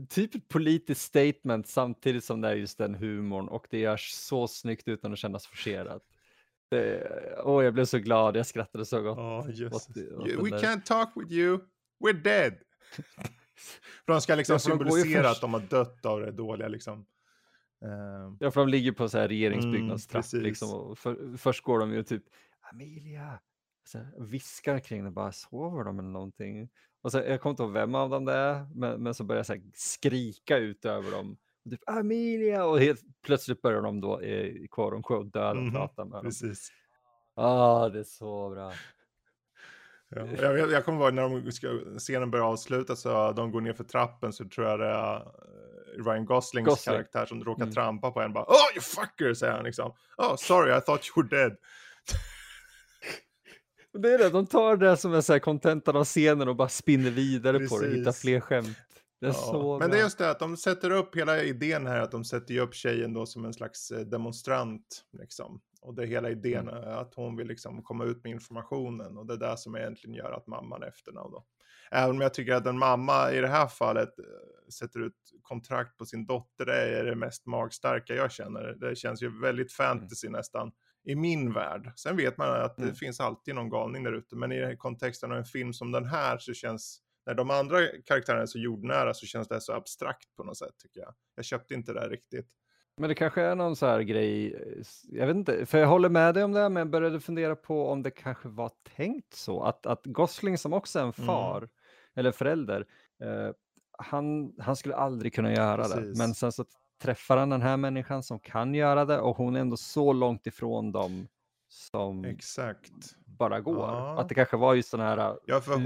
typ ett politiskt statement samtidigt som det är just den humorn. Och det görs så snyggt utan att kännas forcerat. Jag blev så glad. Jag skrattade så gott. We can't talk with you. We're dead. För de ska liksom symbolisera att de har dött av det dåliga liksom. Ja, för de ligger på så här regeringsbyggnadstrapp liksom, och först går de ju typ Amelia så här, viskar kring det, bara sover de eller någonting. Och så jag kommer inte ihåg vem av dem det är, men så börjar jag så här skrika ut över dem och typ Amelia, och helt plötsligt börjar de då i kvar och själv döda och prata med precis. Dem. Ah, det är så bra. Ja, jag kommer ihåg när scenen börjar avsluta så de går ner för trappen, så tror jag det är Ryan Goslings karaktär som råkar trampa på en, bara "Oh, you fucker", säger han liksom. "Oh, sorry, I thought you were dead." Det är det, de tar det som är så här kontentan av scenen och bara spinner vidare på det och hittar fler skämt. Det är så men det är just det att de sätter upp hela idén här, att de sätter ju upp tjejen då som en slags demonstrant liksom. Och det hela idén är att hon vill liksom komma ut med informationen. Och det är det som egentligen gör att mamman efternamn då. Även om jag tycker att en mamma i det här fallet sätter ut kontrakt på sin dotter. Det är det mest magstarka jag känner. Det känns ju väldigt fantasy nästan i min värld. Sen vet man att det finns alltid någon galning där ute. Men i den här kontexten av en film som den här så känns... När de andra karaktärerna är så jordnära så känns det så abstrakt på något sätt tycker jag. Jag köpte inte det där riktigt. Men det kanske är någon så här grej, jag vet inte, för jag håller med dig om det, men jag började fundera på om det kanske var tänkt så, att Gosling som också är en far, eller förälder, han skulle aldrig kunna göra det, men sen så träffar han den här människan som kan göra det, och hon är ändå så långt ifrån dem som bara går, att det kanske var just den här... Ja, för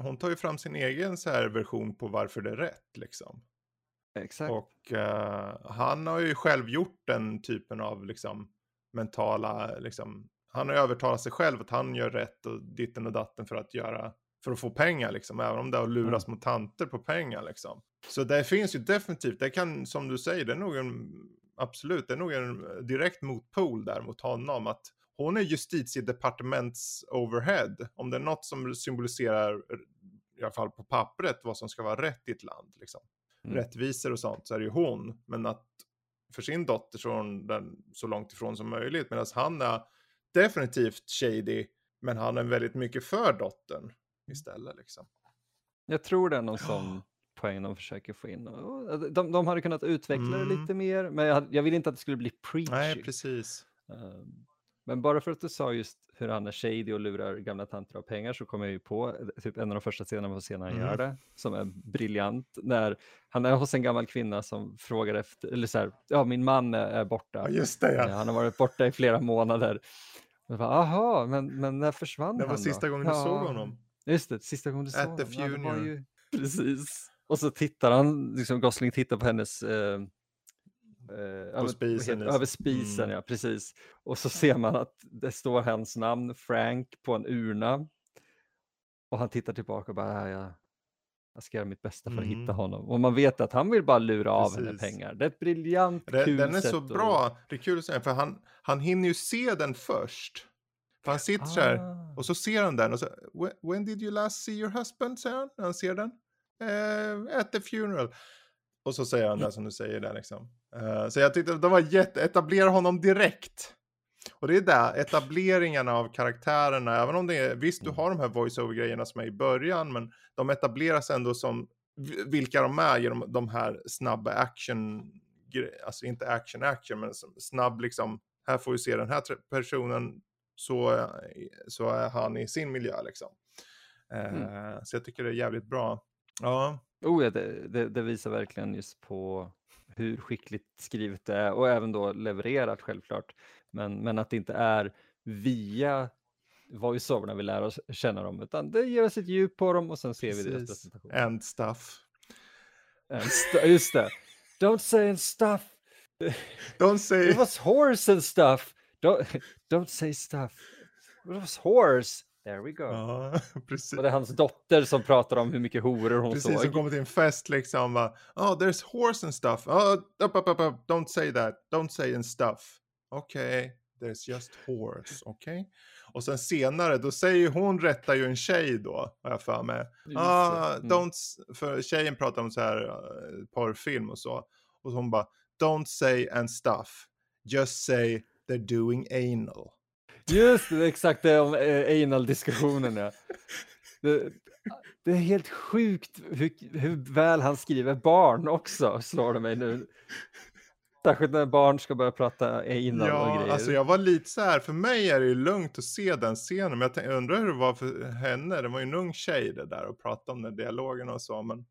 hon tar ju fram sin egen så här version på varför det är rätt liksom. Exakt. Och han har ju själv gjort den typen av liksom, mentala liksom, han har övertalat sig själv att han gör rätt och ditten och datten för att få pengar liksom, även om det har luras mot tanter på pengar liksom. Så det finns ju definitivt, det kan, som du säger, det är nog en direkt motpol där mot honom, att hon är justitiedepartements overhead, om det är något som symboliserar i alla fall på pappret vad som ska vara rätt i ett land liksom. Rättvisor och sånt, så är det ju hon, men att för sin dotter så är hon den så långt ifrån som möjligt, medan han är definitivt shady, men han är väldigt mycket för dottern istället liksom. Jag tror det är någon sån poäng de försöker få in. De hade kunnat utveckla det lite mer, men jag ville inte att det skulle bli preachy. Nej, precis. Men bara för att du sa just hur han är shady och lurar gamla tanter av pengar, så kommer jag ju på typ en av de första scenerna på scenen han gör det, som är briljant, när han är hos en gammal kvinna som frågar efter, eller så här, ja, min man är borta. Just det, ja. Han har varit borta i flera månader. Jaha, men när försvann han? Det var sista gången du såg honom. Just det, sista gången du såg honom. At the funeral. Ju... Precis. Och så tittar han, liksom Gosling tittar på hennes... över spisen, ja, precis. Och så ser man att det står hans namn, Frank, på en urna. Och han tittar tillbaka och bara, ja, Jag ska göra mitt bästa för att hitta honom. Och man vet att han vill bara lura av henne pengar. Det är ett briljant kul sätt. Den är så bra. Det är kul att säga. För han hinner ju se den först. För han sitter så här. Och så ser han den. Och så, when did you last see your husband? Säger han. När han ser den. At the funeral. Och så säger han det som du säger där liksom. Så jag tyckte att de var etablera honom direkt. Och det är där etableringarna av karaktärerna, även om det är, visst du har de här voiceover-grejerna som är i början, men de etableras ändå som vilka de är genom de här snabba action, alltså inte action men snabb liksom, här får vi se den här personen så är han i sin miljö liksom. Så jag tycker det är jävligt bra. Ja. Det visar verkligen just på hur skickligt skrivet det är och även då levererat självklart. Men att det inte är via voiceoverna vi lär oss känna dem, utan det ger oss ett djup på dem och sen ser vi deras presentation. And stuff. Just det. Don't say and stuff. Don't say... It was horse and stuff. Don't say stuff. It was horse. There we go. Ja, precis. Och det är hans dotter som pratar om hur mycket horor hon såg. Precis, som kommer till en fest liksom. There's horse and stuff. Up. Don't say that. Don't say and stuff. Okej, there's just horse, okej? Och sen senare, då säger hon, rättar ju en tjej då, har jag för mig. För tjejen pratar om så här porrfilm och så. Och hon bara, don't say and stuff. Just say they're doing anal. Just det, exakt det om anal-diskussionen. Ja. Det är helt sjukt hur väl han skriver barn också, slår det mig nu. Särskilt när barn ska börja prata innan och grejer. Ja, alltså jag var lite så här. För mig är det ju lugnt att se den scenen. Men jag undrar hur det var för henne. Det var ju en ung tjej det där och prata om den dialogen och så. Men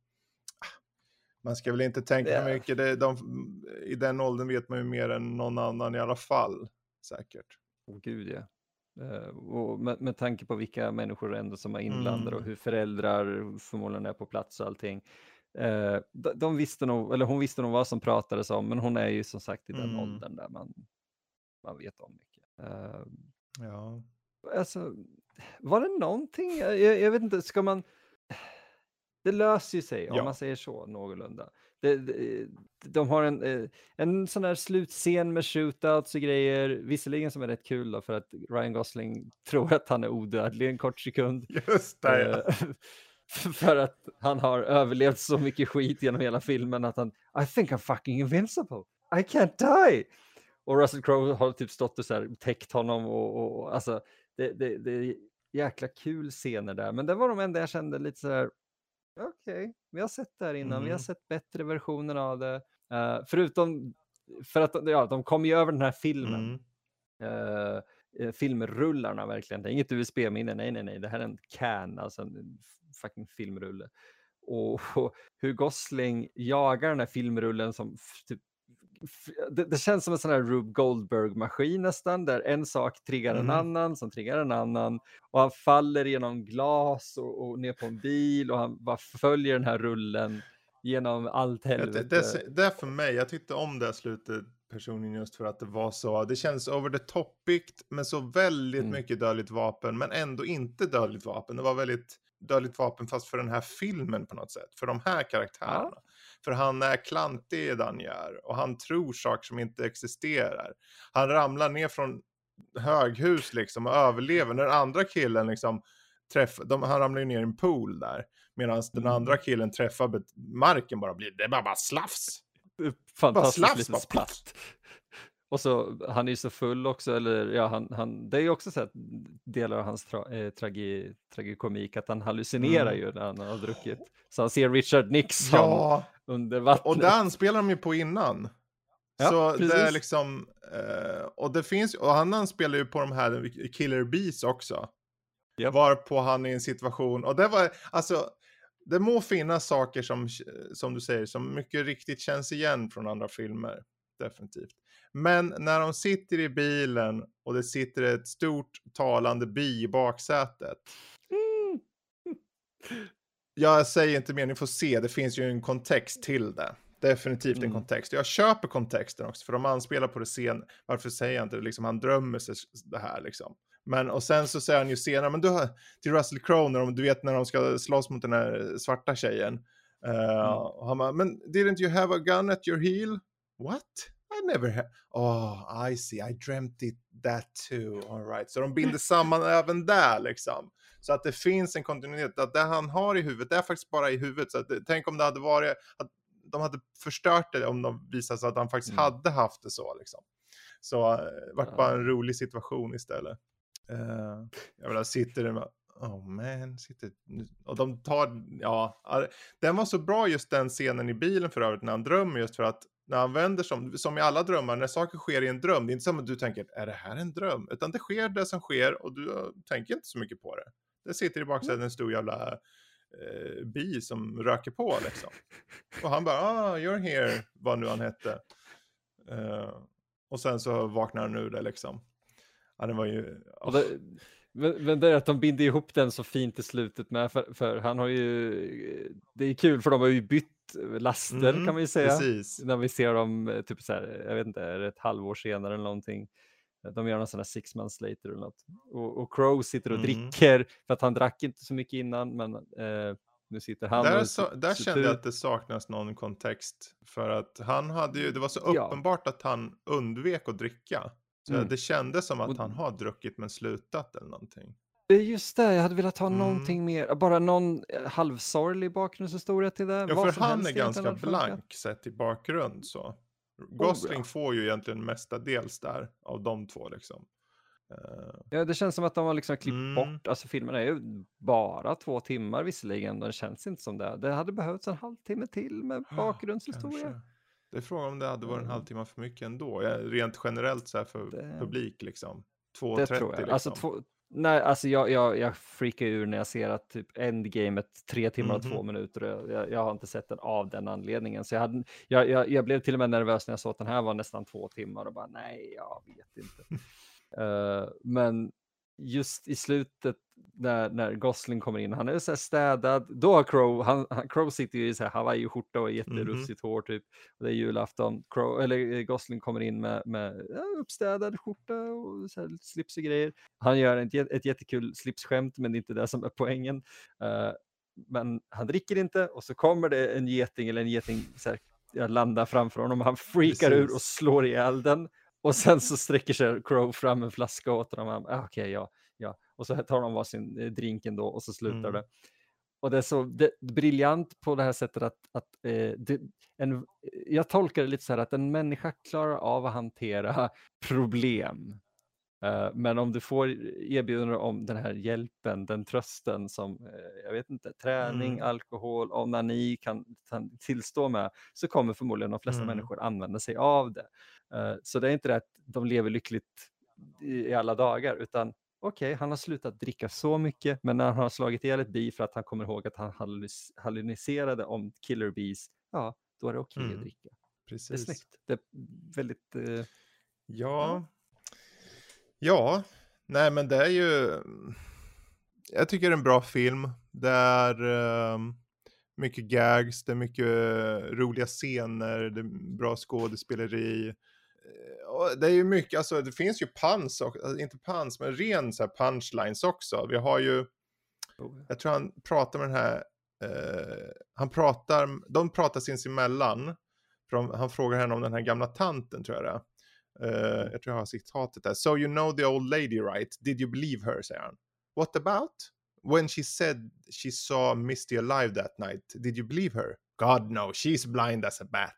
man ska väl inte tänka för mycket. I den åldern vet man ju mer än någon annan i alla fall. Säkert. Åh gud ja. Och med tanke på vilka människor ändå som är inblandade. Och hur föräldrar förmodligen är på plats och allting. De visste nog, eller hon visste nog vad som pratades om, men hon är ju som sagt i den åldern där man vet om mycket. Ja. Alltså, var det någonting jag vet inte, ska man, det löser ju sig om man säger så någorlunda. De har en sån här slutscen med shootouts och grejer, visserligen som är rätt kul då, för att Ryan Gosling tror att han är odödlig en kort sekund. Just det, ja. För att han har överlevt så mycket skit genom hela filmen att han, I think I'm fucking invincible. I can't die. Och Russell Crowe har typ stått och så här täckt honom och alltså det är jäkla kul scener där. Men det var de enda jag kände lite så här, okej, vi har sett det här innan. Vi har sett bättre versioner av det. Förutom för att de kom ju över den här filmen. Filmrullarna verkligen. Det är inget USB-minne. Nej. Det här är en can, alltså en fucking filmrulle. Och hur Gosling jagar den här filmrullen som typ, det känns som en sån här Rube Goldberg-maskin nästan, där en sak triggar en annan som triggar en annan, och han faller genom glas och ner på en bil och han bara följer den här rullen genom allt helvete. Det för mig, jag tyckte om det slutet personligen just för att det var så, det känns over the topigt, men så väldigt mycket dödligt vapen, men ändå inte dödligt vapen. Det var väldigt dödligt vapen fast för den här filmen på något sätt, för de här karaktärerna. Ja. För han är klantig, Danjär, och han tror saker som inte existerar. Han ramlar ner från höghus liksom och överlever. Den andra killen liksom han ramlar ju ner i en pool där, medan den andra killen träffar marken, bara blir det bara slafs. Fantastiskt liten splatt. Och så, han är ju så full också, eller ja, han det är ju också så att delar av hans tragikomik att han hallucinerar ju när han har druckit. Så han ser Richard Nixon under vattnet. Och det anspelar de ju på innan. Ja, så precis. Det är liksom, och det finns, och han anspelar ju på de här Killer Bees också. Yep. Varpå han är i en situation, och det var, alltså det må finnas saker som du säger, som mycket riktigt känns igen från andra filmer. Definitivt. Men när de sitter i bilen och det sitter ett stort talande bi i baksätet. Jag säger inte mer, ni får se. Det finns ju en kontext till det. Definitivt en kontext. Jag köper kontexten också, för de anspelar på det sen. Varför säger jag inte det? Liksom, han drömmer sig det här liksom. Men och sen så säger han ju senare, men du, till Russell Crowe när de, du vet när de ska slåss mot den här svarta tjejen. Och han bara, men didn't you have a gun at your heel? What? I never had. Oh, I see. I dreamt it that too. All right. Så de binder samman även där liksom. Så att det finns en kontinuitet. Att det han har i huvudet, det är faktiskt bara i huvudet. Så att, tänk om det hade varit att de hade förstört det om de visade sig att han faktiskt hade haft det så liksom. Så det var bara en rolig situation istället. Jag menar, sitter det med och de tar, ja, den var så bra just den scenen i bilen för övrigt när han drömmer, just för att när han vänder som i alla drömmar, när saker sker i en dröm, det är inte som att du tänker, är det här en dröm? Utan det sker det som sker och du tänker inte så mycket på det. Det sitter i baksätet en stor jävla bi som röker på liksom. Och han bara, you're here, vad nu han hette. Och sen så vaknar han ur det liksom. Ja, det var ju... Oh. Men det är att de binder ihop den så fint i slutet med, för han har ju, det är kul för de har ju bytt laster kan man ju säga. Precis. När vi ser dem typ så här, jag vet inte, ett halvår senare eller någonting. De gör någon sån här 6 months later eller något. Och Crow sitter och dricker för att han drack inte så mycket innan, men nu sitter han där, där kände jag att det saknas någon kontext, för att han hade ju, det var så uppenbart att han undvek att dricka. Det kändes som att han har druckit men slutat eller någonting. Just det, jag hade velat ha någonting mer. Bara någon halvsorglig bakgrundshistoria till det. Ja, för han är ganska blank sett i bakgrund så. Gosling får ju egentligen mestadels där av de två liksom. Ja, det känns som att de har liksom klippt bort. Alltså filmen är ju bara 2 timmar visserligen. Det känns inte som det. Det hade behövts en halvtimme till med bakgrundshistoria. Kanske. Det är frågan om det hade varit en halvtimme för mycket ändå. Rent generellt så här för det, publik liksom. 2.30 tror jag. Liksom. Alltså, jag freakar ur när jag ser att typ endgamet 3 timmar och 2 minuter. Jag har inte sett den av den anledningen. Så jag blev till och med nervös när jag såg att den här var nästan 2 timmar. Och bara nej, jag vet inte. Men just i slutet när Gosling kommer in, han är så här städad, då har Crow sitter ju i så här Hawaii-skjorta och jätterufsigt hår typ, och det är julafton. Gosling kommer in med uppstädad skjorta och så här slips och grejer. Han gör ett jättekul slipsskämt, men det är inte det som är poängen. Men han dricker inte, och så kommer det en geting så här, landar framför honom, och han freakar ur och slår ihjäl den. Och sen så sträcker sig Crow fram en flaska åt honom. Okej. Och så tar de varsin drink ändå och så slutar det. Och det är så briljant på det här sättet att jag tolkar det lite så här att en människa klarar av att hantera problem. Men om du får erbjudande om den här hjälpen, den trösten som, jag vet inte, träning, alkohol, onani kan tillstå med, så kommer förmodligen de flesta människor använda sig av det. Så det är inte det att de lever lyckligt i alla dagar, utan okej, han har slutat dricka så mycket, men när han har slagit ihjäl ett bi för att han kommer ihåg att han hallucinerade om killer bees, ja, då är det okej att dricka. Precis. Det är snyggt. Det är väldigt... Ja, nej men det är ju, jag tycker det är en bra film, det är mycket gags, det är mycket roliga scener, det är bra skådespeleri, och det är ju mycket, alltså det finns ju puns, alltså, inte puns men ren så här punchlines också. Vi har ju, jag tror han pratar med den här, de pratar sinsemellan, han frågar henne om den här gamla tanten tror jag det är. Jag tror jag har citatet där. So you know the old lady, right? Did you believe her, säger han. What about? When she said she saw Misty alive that night, did you believe her? God no, she's blind as a bat.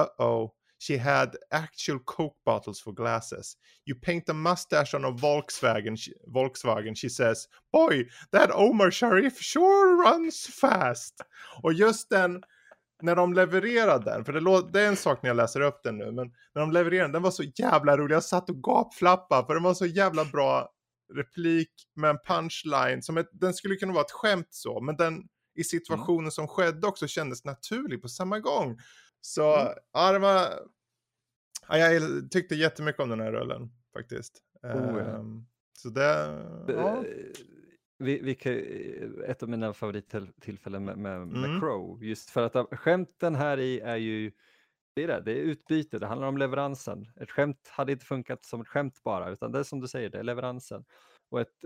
Uh-oh, she had actual Coke bottles for glasses. You paint a mustache on a Volkswagen, she says, boy, that Omar Sharif sure runs fast. Och just den... När de levererade den, för det är en sak när jag läser upp den nu, men när de levererade den var så jävla rolig. Jag satt och gapflappade, för den var så jävla bra replik med en punchline. Den skulle kunna vara ett skämt så, men den i situationen som skedde också kändes naturlig på samma gång. Så jag tyckte jättemycket om den här rullen faktiskt. Så det... Ja. Ett av mina favorittillfällen med Crow, just för att skämten här i är ju Det är det. Det är utbyte. Det handlar om leveransen. Ett skämt hade inte funkat som ett skämt bara. Utan det är som du säger, det är leveransen. Och ett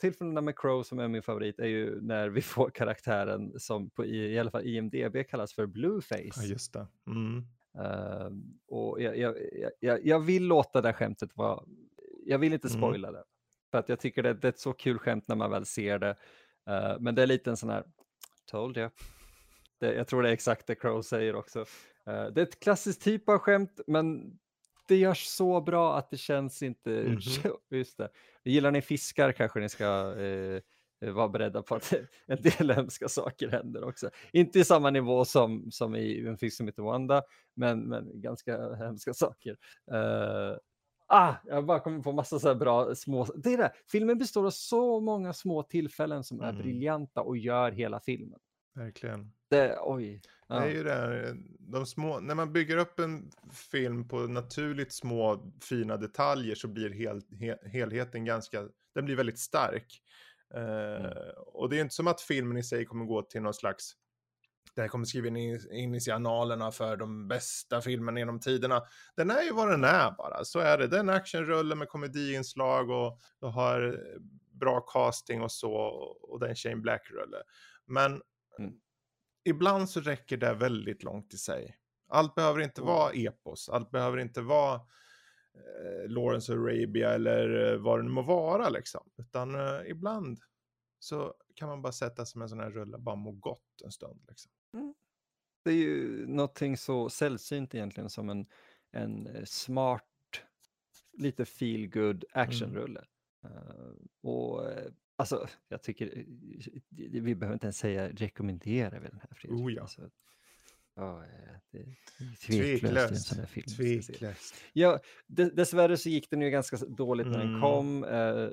tillfälle med Crowe som är min favorit är ju när vi får karaktären som på, i alla fall IMDB kallas för Blueface. Ja, just det. Mm. Och jag vill låta det skämtet vara... Jag vill inte spoila det. För att jag tycker det är ett så kul skämt när man väl ser det. Men det är lite en sån här... Told you. Det, jag tror det är exakt det Crowe säger också. Det är ett klassiskt typ av skämt, men det görs så bra att det känns inte... Just det. Gillar ni fiskar kanske ni ska vara beredda på att en del hemska saker händer också. Inte i samma nivå som i En fisk som heter Wanda, men ganska hemska saker. Jag bara kommer på massa så här bra små... Det är det. Filmen består av så många små tillfällen som är briljanta och gör hela filmen. Verkligen. Det är ju det, de små, när man bygger upp en film på naturligt små fina detaljer så blir helheten ganska, den blir väldigt stark. Och det är inte som att filmen i sig kommer gå till någon slags, det här kommer skriva in i annalerna för de bästa filmerna genom tiderna. Den är ju vad den är bara, så är det. Den actionrullen med komediinslag och har bra casting och så, och den Shane Black-rulle. Men ibland så räcker det väldigt långt i sig. Allt behöver inte vara epos. Allt behöver inte vara Lawrence Arabia eller vad det nu må vara liksom. Utan ibland så kan man bara sätta sig med en sån här rulla, bara må gott en stund liksom. Det är ju någonting så sällsynt egentligen som en smart, lite feel good actionrulle. Alltså, jag tycker vi behöver inte ens säga rekommendera vid den här filmen. Oh ja. Alltså, det är tveklöst en sån här film. Tveklöst. Ja, dessvärre så gick den ju ganska dåligt när den kom.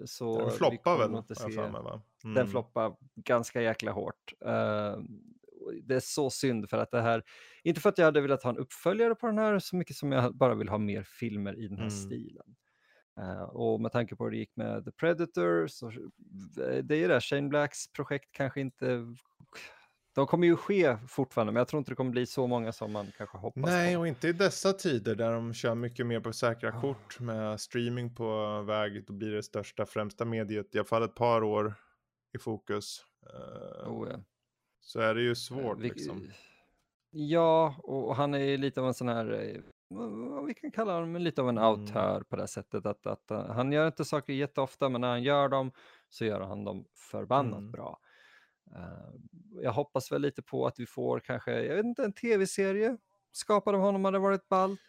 Så den floppade väl? Den floppade ganska jäkla hårt. Det är så synd för att det här... Inte för att jag hade velat ha en uppföljare på den här så mycket som jag bara vill ha mer filmer i den här stilen. Och med tanke på hur det gick med The Predator så det är det, Shane Blacks projekt kanske inte, de kommer ju ske fortfarande, men jag tror inte det kommer bli så många som man kanske hoppas på. Nej, och inte i dessa tider där de kör mycket mer på säkra kort med streaming på väg, då blir det största, främsta mediet i alla fall ett par år i fokus. Så är det ju svårt liksom. Ja, och han är ju lite av en sån här, vi kan kalla honom lite av en auteur på det sättet att han gör inte saker jätteofta, men när han gör dem så gör han dem förbannat bra. Jag hoppas väl lite på att vi får kanske, jag vet inte, en tv-serie skapad av honom hade varit ballt.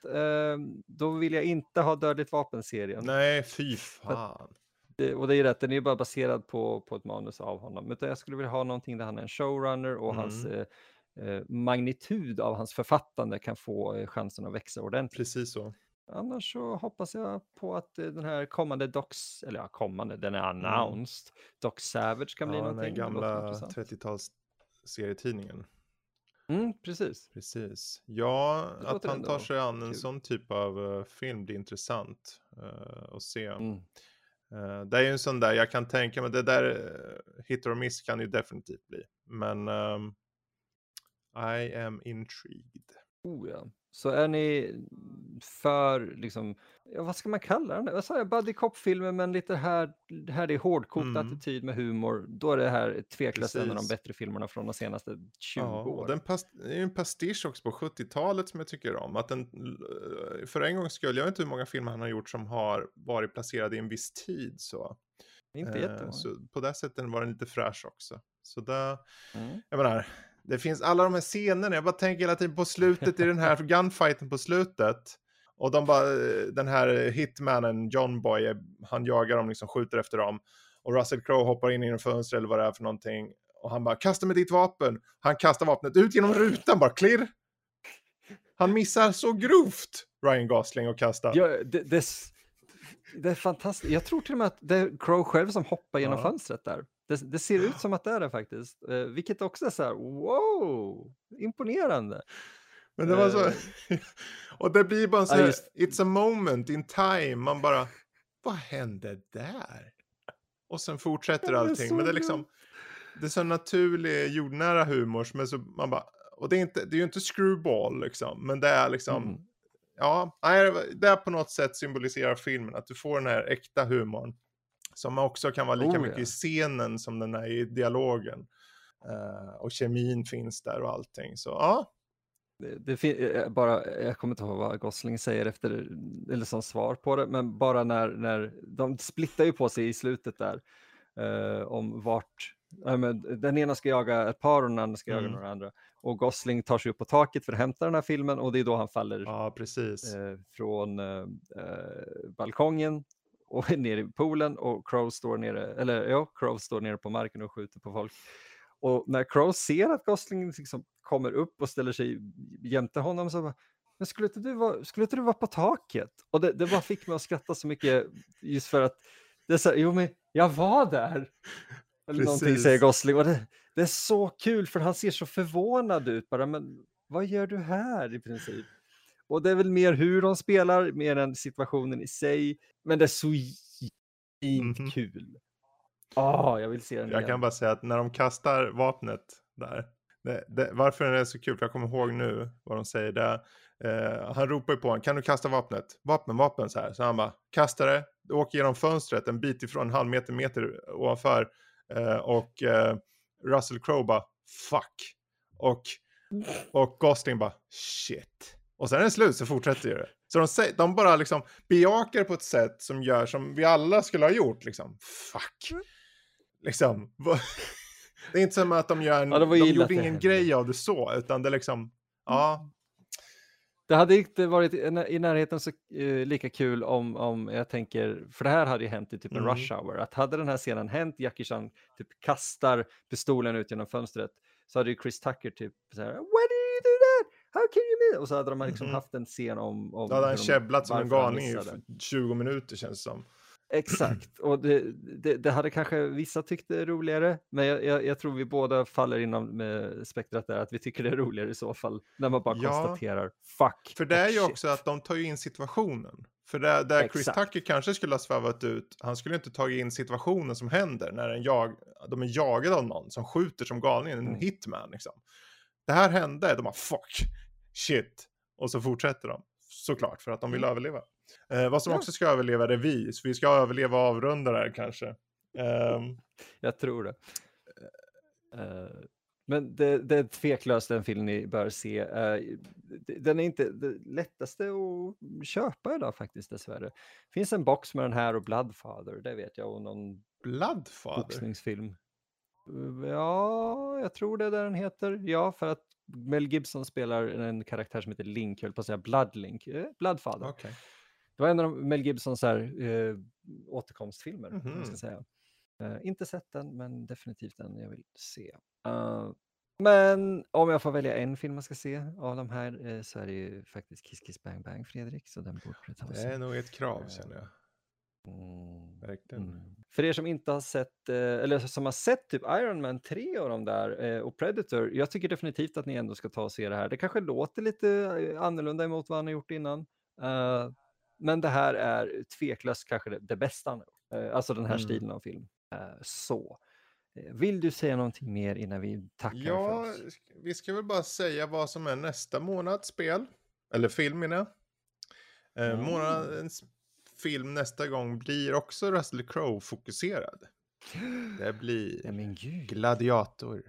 Då vill jag inte ha Dödligt vapen-serien. Nej, fy fan. Och det är ju rätt, den är ju bara baserad på ett manus av honom, utan jag skulle vilja ha någonting där han är en showrunner och hans magnitud av hans författande kan få chansen att växa ordentligt. Precis så. Annars så hoppas jag på att den här kommande Docs, eller ja, kommande, den är announced. Doc Savage kan bli någonting. Den gamla 30-tals serietidningen. Precis. Ja, att han tar sig an en sån typ av film blir intressant att se. Det är ju en sån där, jag kan tänka mig, det där hit och miss kan ju definitivt bli. Men... I am intrigued. Så är ni för liksom, vad ska man kalla den? Vad sa jag? Buddy cop-filmer, men lite här är hårdkokt attityd med humor. Då är det här tveklöst en av de bättre filmerna från de senaste 20 åren. Det är ju en pastisch också på 70-talet som jag tycker om. Att den, för en gång skulle jag vet inte hur många filmer han har gjort som har varit placerade i en viss tid. Så. Inte jättemånga. Så på det sättet var den lite fräsch också. Så där, jag menar... Det finns alla de här scenerna, jag bara tänker hela tiden på slutet i den här gunfighten på slutet. Och de bara, den här hitmannen John Boy, han jagar dem, liksom skjuter efter dem. Och Russell Crowe hoppar in genom fönstret eller vad det är för någonting. Och han bara, kasta med ditt vapen. Han kastar vapnet ut genom rutan, bara klirr. Han missar så grovt Ryan Gosling och kastar. Ja, det är fantastiskt. Jag tror till och med att det är Crowe själv som hoppar genom fönstret där. Det ser ut som att det är det faktiskt. Vilket också är så här, wow! Imponerande. Men det var så... och det blir bara så här, it's a moment in time. Man bara, vad hände där? Och sen fortsätter allting. Men det är liksom, det är så naturlig jordnära humor. Men så man bara, Och det är ju inte screwball liksom, men det är liksom ja, det är på något sätt symboliserar filmen att du får den här äkta humorn som också kan vara lika mycket i scenen som den är i dialogen. Och kemin finns där och allting, så ja. Jag kommer inte ihåg vad Gosling säger efter, eller som svar på det, men bara när de splittar ju på sig i slutet där om vart men den ena ska jaga ett par och den andra ska jaga några andra, och Gosling tar sig upp på taket för att hämta den här filmen, och det är då han faller från balkongen och ner i poolen, och Crowe står nere på marken och skjuter på folk. Och när Crowe ser att Gosling liksom kommer upp och ställer sig jämte honom, så bara, men skulle inte du vara på taket? Och det bara fick mig att skratta så mycket, just för att det är så här, jo men jag var där. Eller någonting, säger Gosling. Och det är så kul, för han ser så förvånad ut. Bara, men vad gör du här i princip? Och det är väl mer hur de spelar, mer än situationen i sig. Men det är så kul. Jag vill se den. Jag kan bara säga att när de kastar vapnet där. Varför är det så kul? För jag kommer ihåg nu vad de säger där. Han ropar ju på honom, kan du kasta vapnet? Vapen så här. Så han bara, kastar det. Du åker genom fönstret en bit ifrån, en halv meter ovanför. Och Russell Crowe bara, fuck. Och Gosling bara, shit. Och sen är det slut, så fortsätter ju det. Så de bara liksom bejakar på ett sätt som gör som vi alla skulle ha gjort. Liksom, fuck. Liksom, det är inte som att de gör de gjorde ingen grej av det så, utan det liksom, Det hade inte varit i närheten så lika kul om jag tänker, för det här hade ju hänt i typ en rush hour, att hade den här scenen hänt, Jackie Chan typ kastar pistolen ut genom fönstret, så hade ju Chris Tucker typ så här, why did you do that? How can you do? Och så hade de liksom haft en scen om hade han käbblat som en galning i 20 minuter känns som. Exakt, och det hade kanske vissa tyckte det roligare, men jag tror vi båda faller inom spektrat där, att vi tycker det är roligare i så fall, när man bara konstaterar fuck. För det är ju också att de tar ju in situationen, för där Chris Tucker kanske skulle ha svävat ut, han skulle inte tagit in situationen som händer när de är jagade av någon som skjuter som galningen, en hitman liksom. Det här hände, de bara fuck, shit, och så fortsätter de, såklart, för att de vill överleva. Vad som också ska överleva det är vi, så vi ska överleva och avrunda där kanske. Jag tror det. Men det är tveklöst den film ni bör se. Den är inte det lättaste att köpa idag faktiskt, dessvärre. Finns en box med den här och Blood Father, det vet jag, och någon boxningsfilm. Ja, jag tror det är där den heter. Ja, för att Mel Gibson spelar en karaktär som heter Link, höll på att säga Blood Link, Blood Father. Okay. Det var en av Mel Gibsons här, återkomstfilmer, jag ska säga. Inte sett den, men definitivt en jag vill se. Men om jag får välja en film man ska se av de här, så är det ju faktiskt Kiss Kiss Bang Bang, Fredrik. Så den borde ta det är nog ett krav, känner jag. För er som inte har sett, eller som har sett typ Iron Man 3 och de där, och Predator, jag tycker definitivt att ni ändå ska ta och se det här. Det kanske låter lite annorlunda emot vad han har gjort innan. Men det här är tveklöst kanske det bästa nu. Alltså den här stilen av film. Så. Vill du säga någonting mer innan vi tackar för oss? Ja, vi ska väl bara säga vad som är nästa månads spel. Eller film innan. Månadens film nästa gång blir också Russell Crowe-fokuserad. Det blir Gladiator.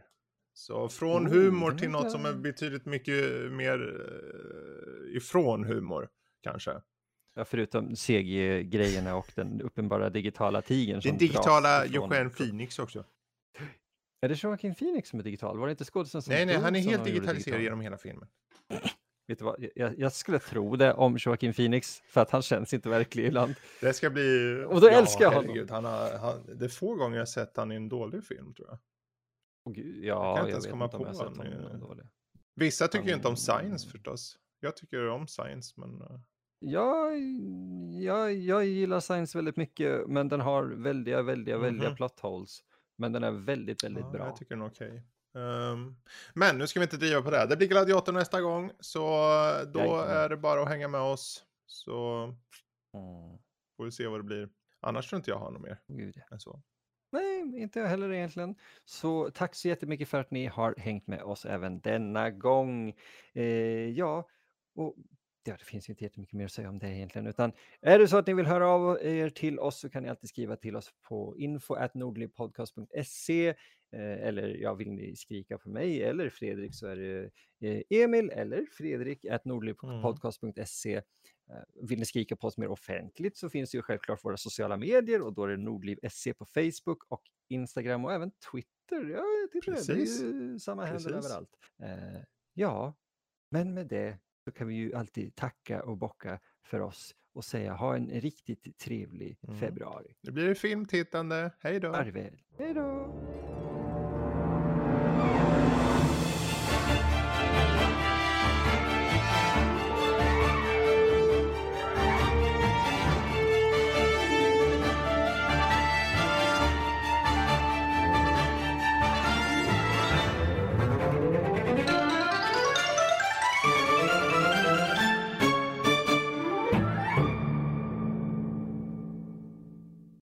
Så från humor till något som är betydligt mycket mer ifrån humor, kanske. Ja, förutom CG-grejerna och den uppenbara digitala tigern. Den digitala Joaquin Phoenix också. Är det Joaquin Phoenix som är digital? Var det inte skådespelaren som Nej, han är helt digitaliserad genom hela filmen. Vet du vad? Jag skulle tro det om Joaquin Phoenix, för att han känns inte verklig ibland. Det ska bli... Och då älskar jag honom. Det är få gånger jag har sett han i en dålig film, tror jag. Oh, Gud, jag kan inte ens komma på honom. Vissa tycker ju inte om Signs förstås. Jag tycker om Signs, men... Jag gillar Signs väldigt mycket, men den har väldiga plot holes, men den är väldigt bra. Jag tycker den är okej. Men nu ska vi inte driva på det här. Det blir Gladiator nästa gång, så då är det bara att hänga med oss, så får vi se vad det blir. Annars tror inte jag har något mer än så. Nej, inte jag heller egentligen. Så tack så jättemycket för att ni har hängt med oss även denna gång. Ja, det finns ju inte jättemycket mer att säga om det egentligen, utan är det så att ni vill höra av er till oss så kan ni alltid skriva till oss på info@nordlypodcast.se eller vill ni skrika på mig eller Fredrik så är det Emil eller Fredrik@nordlypodcast.se. Vill ni skrika på oss mer offentligt så finns det ju självklart våra sociala medier och då är det nordliv.se på Facebook och Instagram och även Twitter. Ja, det är ju samma händer överallt. Men med det så kan vi ju alltid tacka och bocka för oss och säga ha en riktigt trevlig februari. Det blir filmtittande. Hej då! Arvel. Hej då!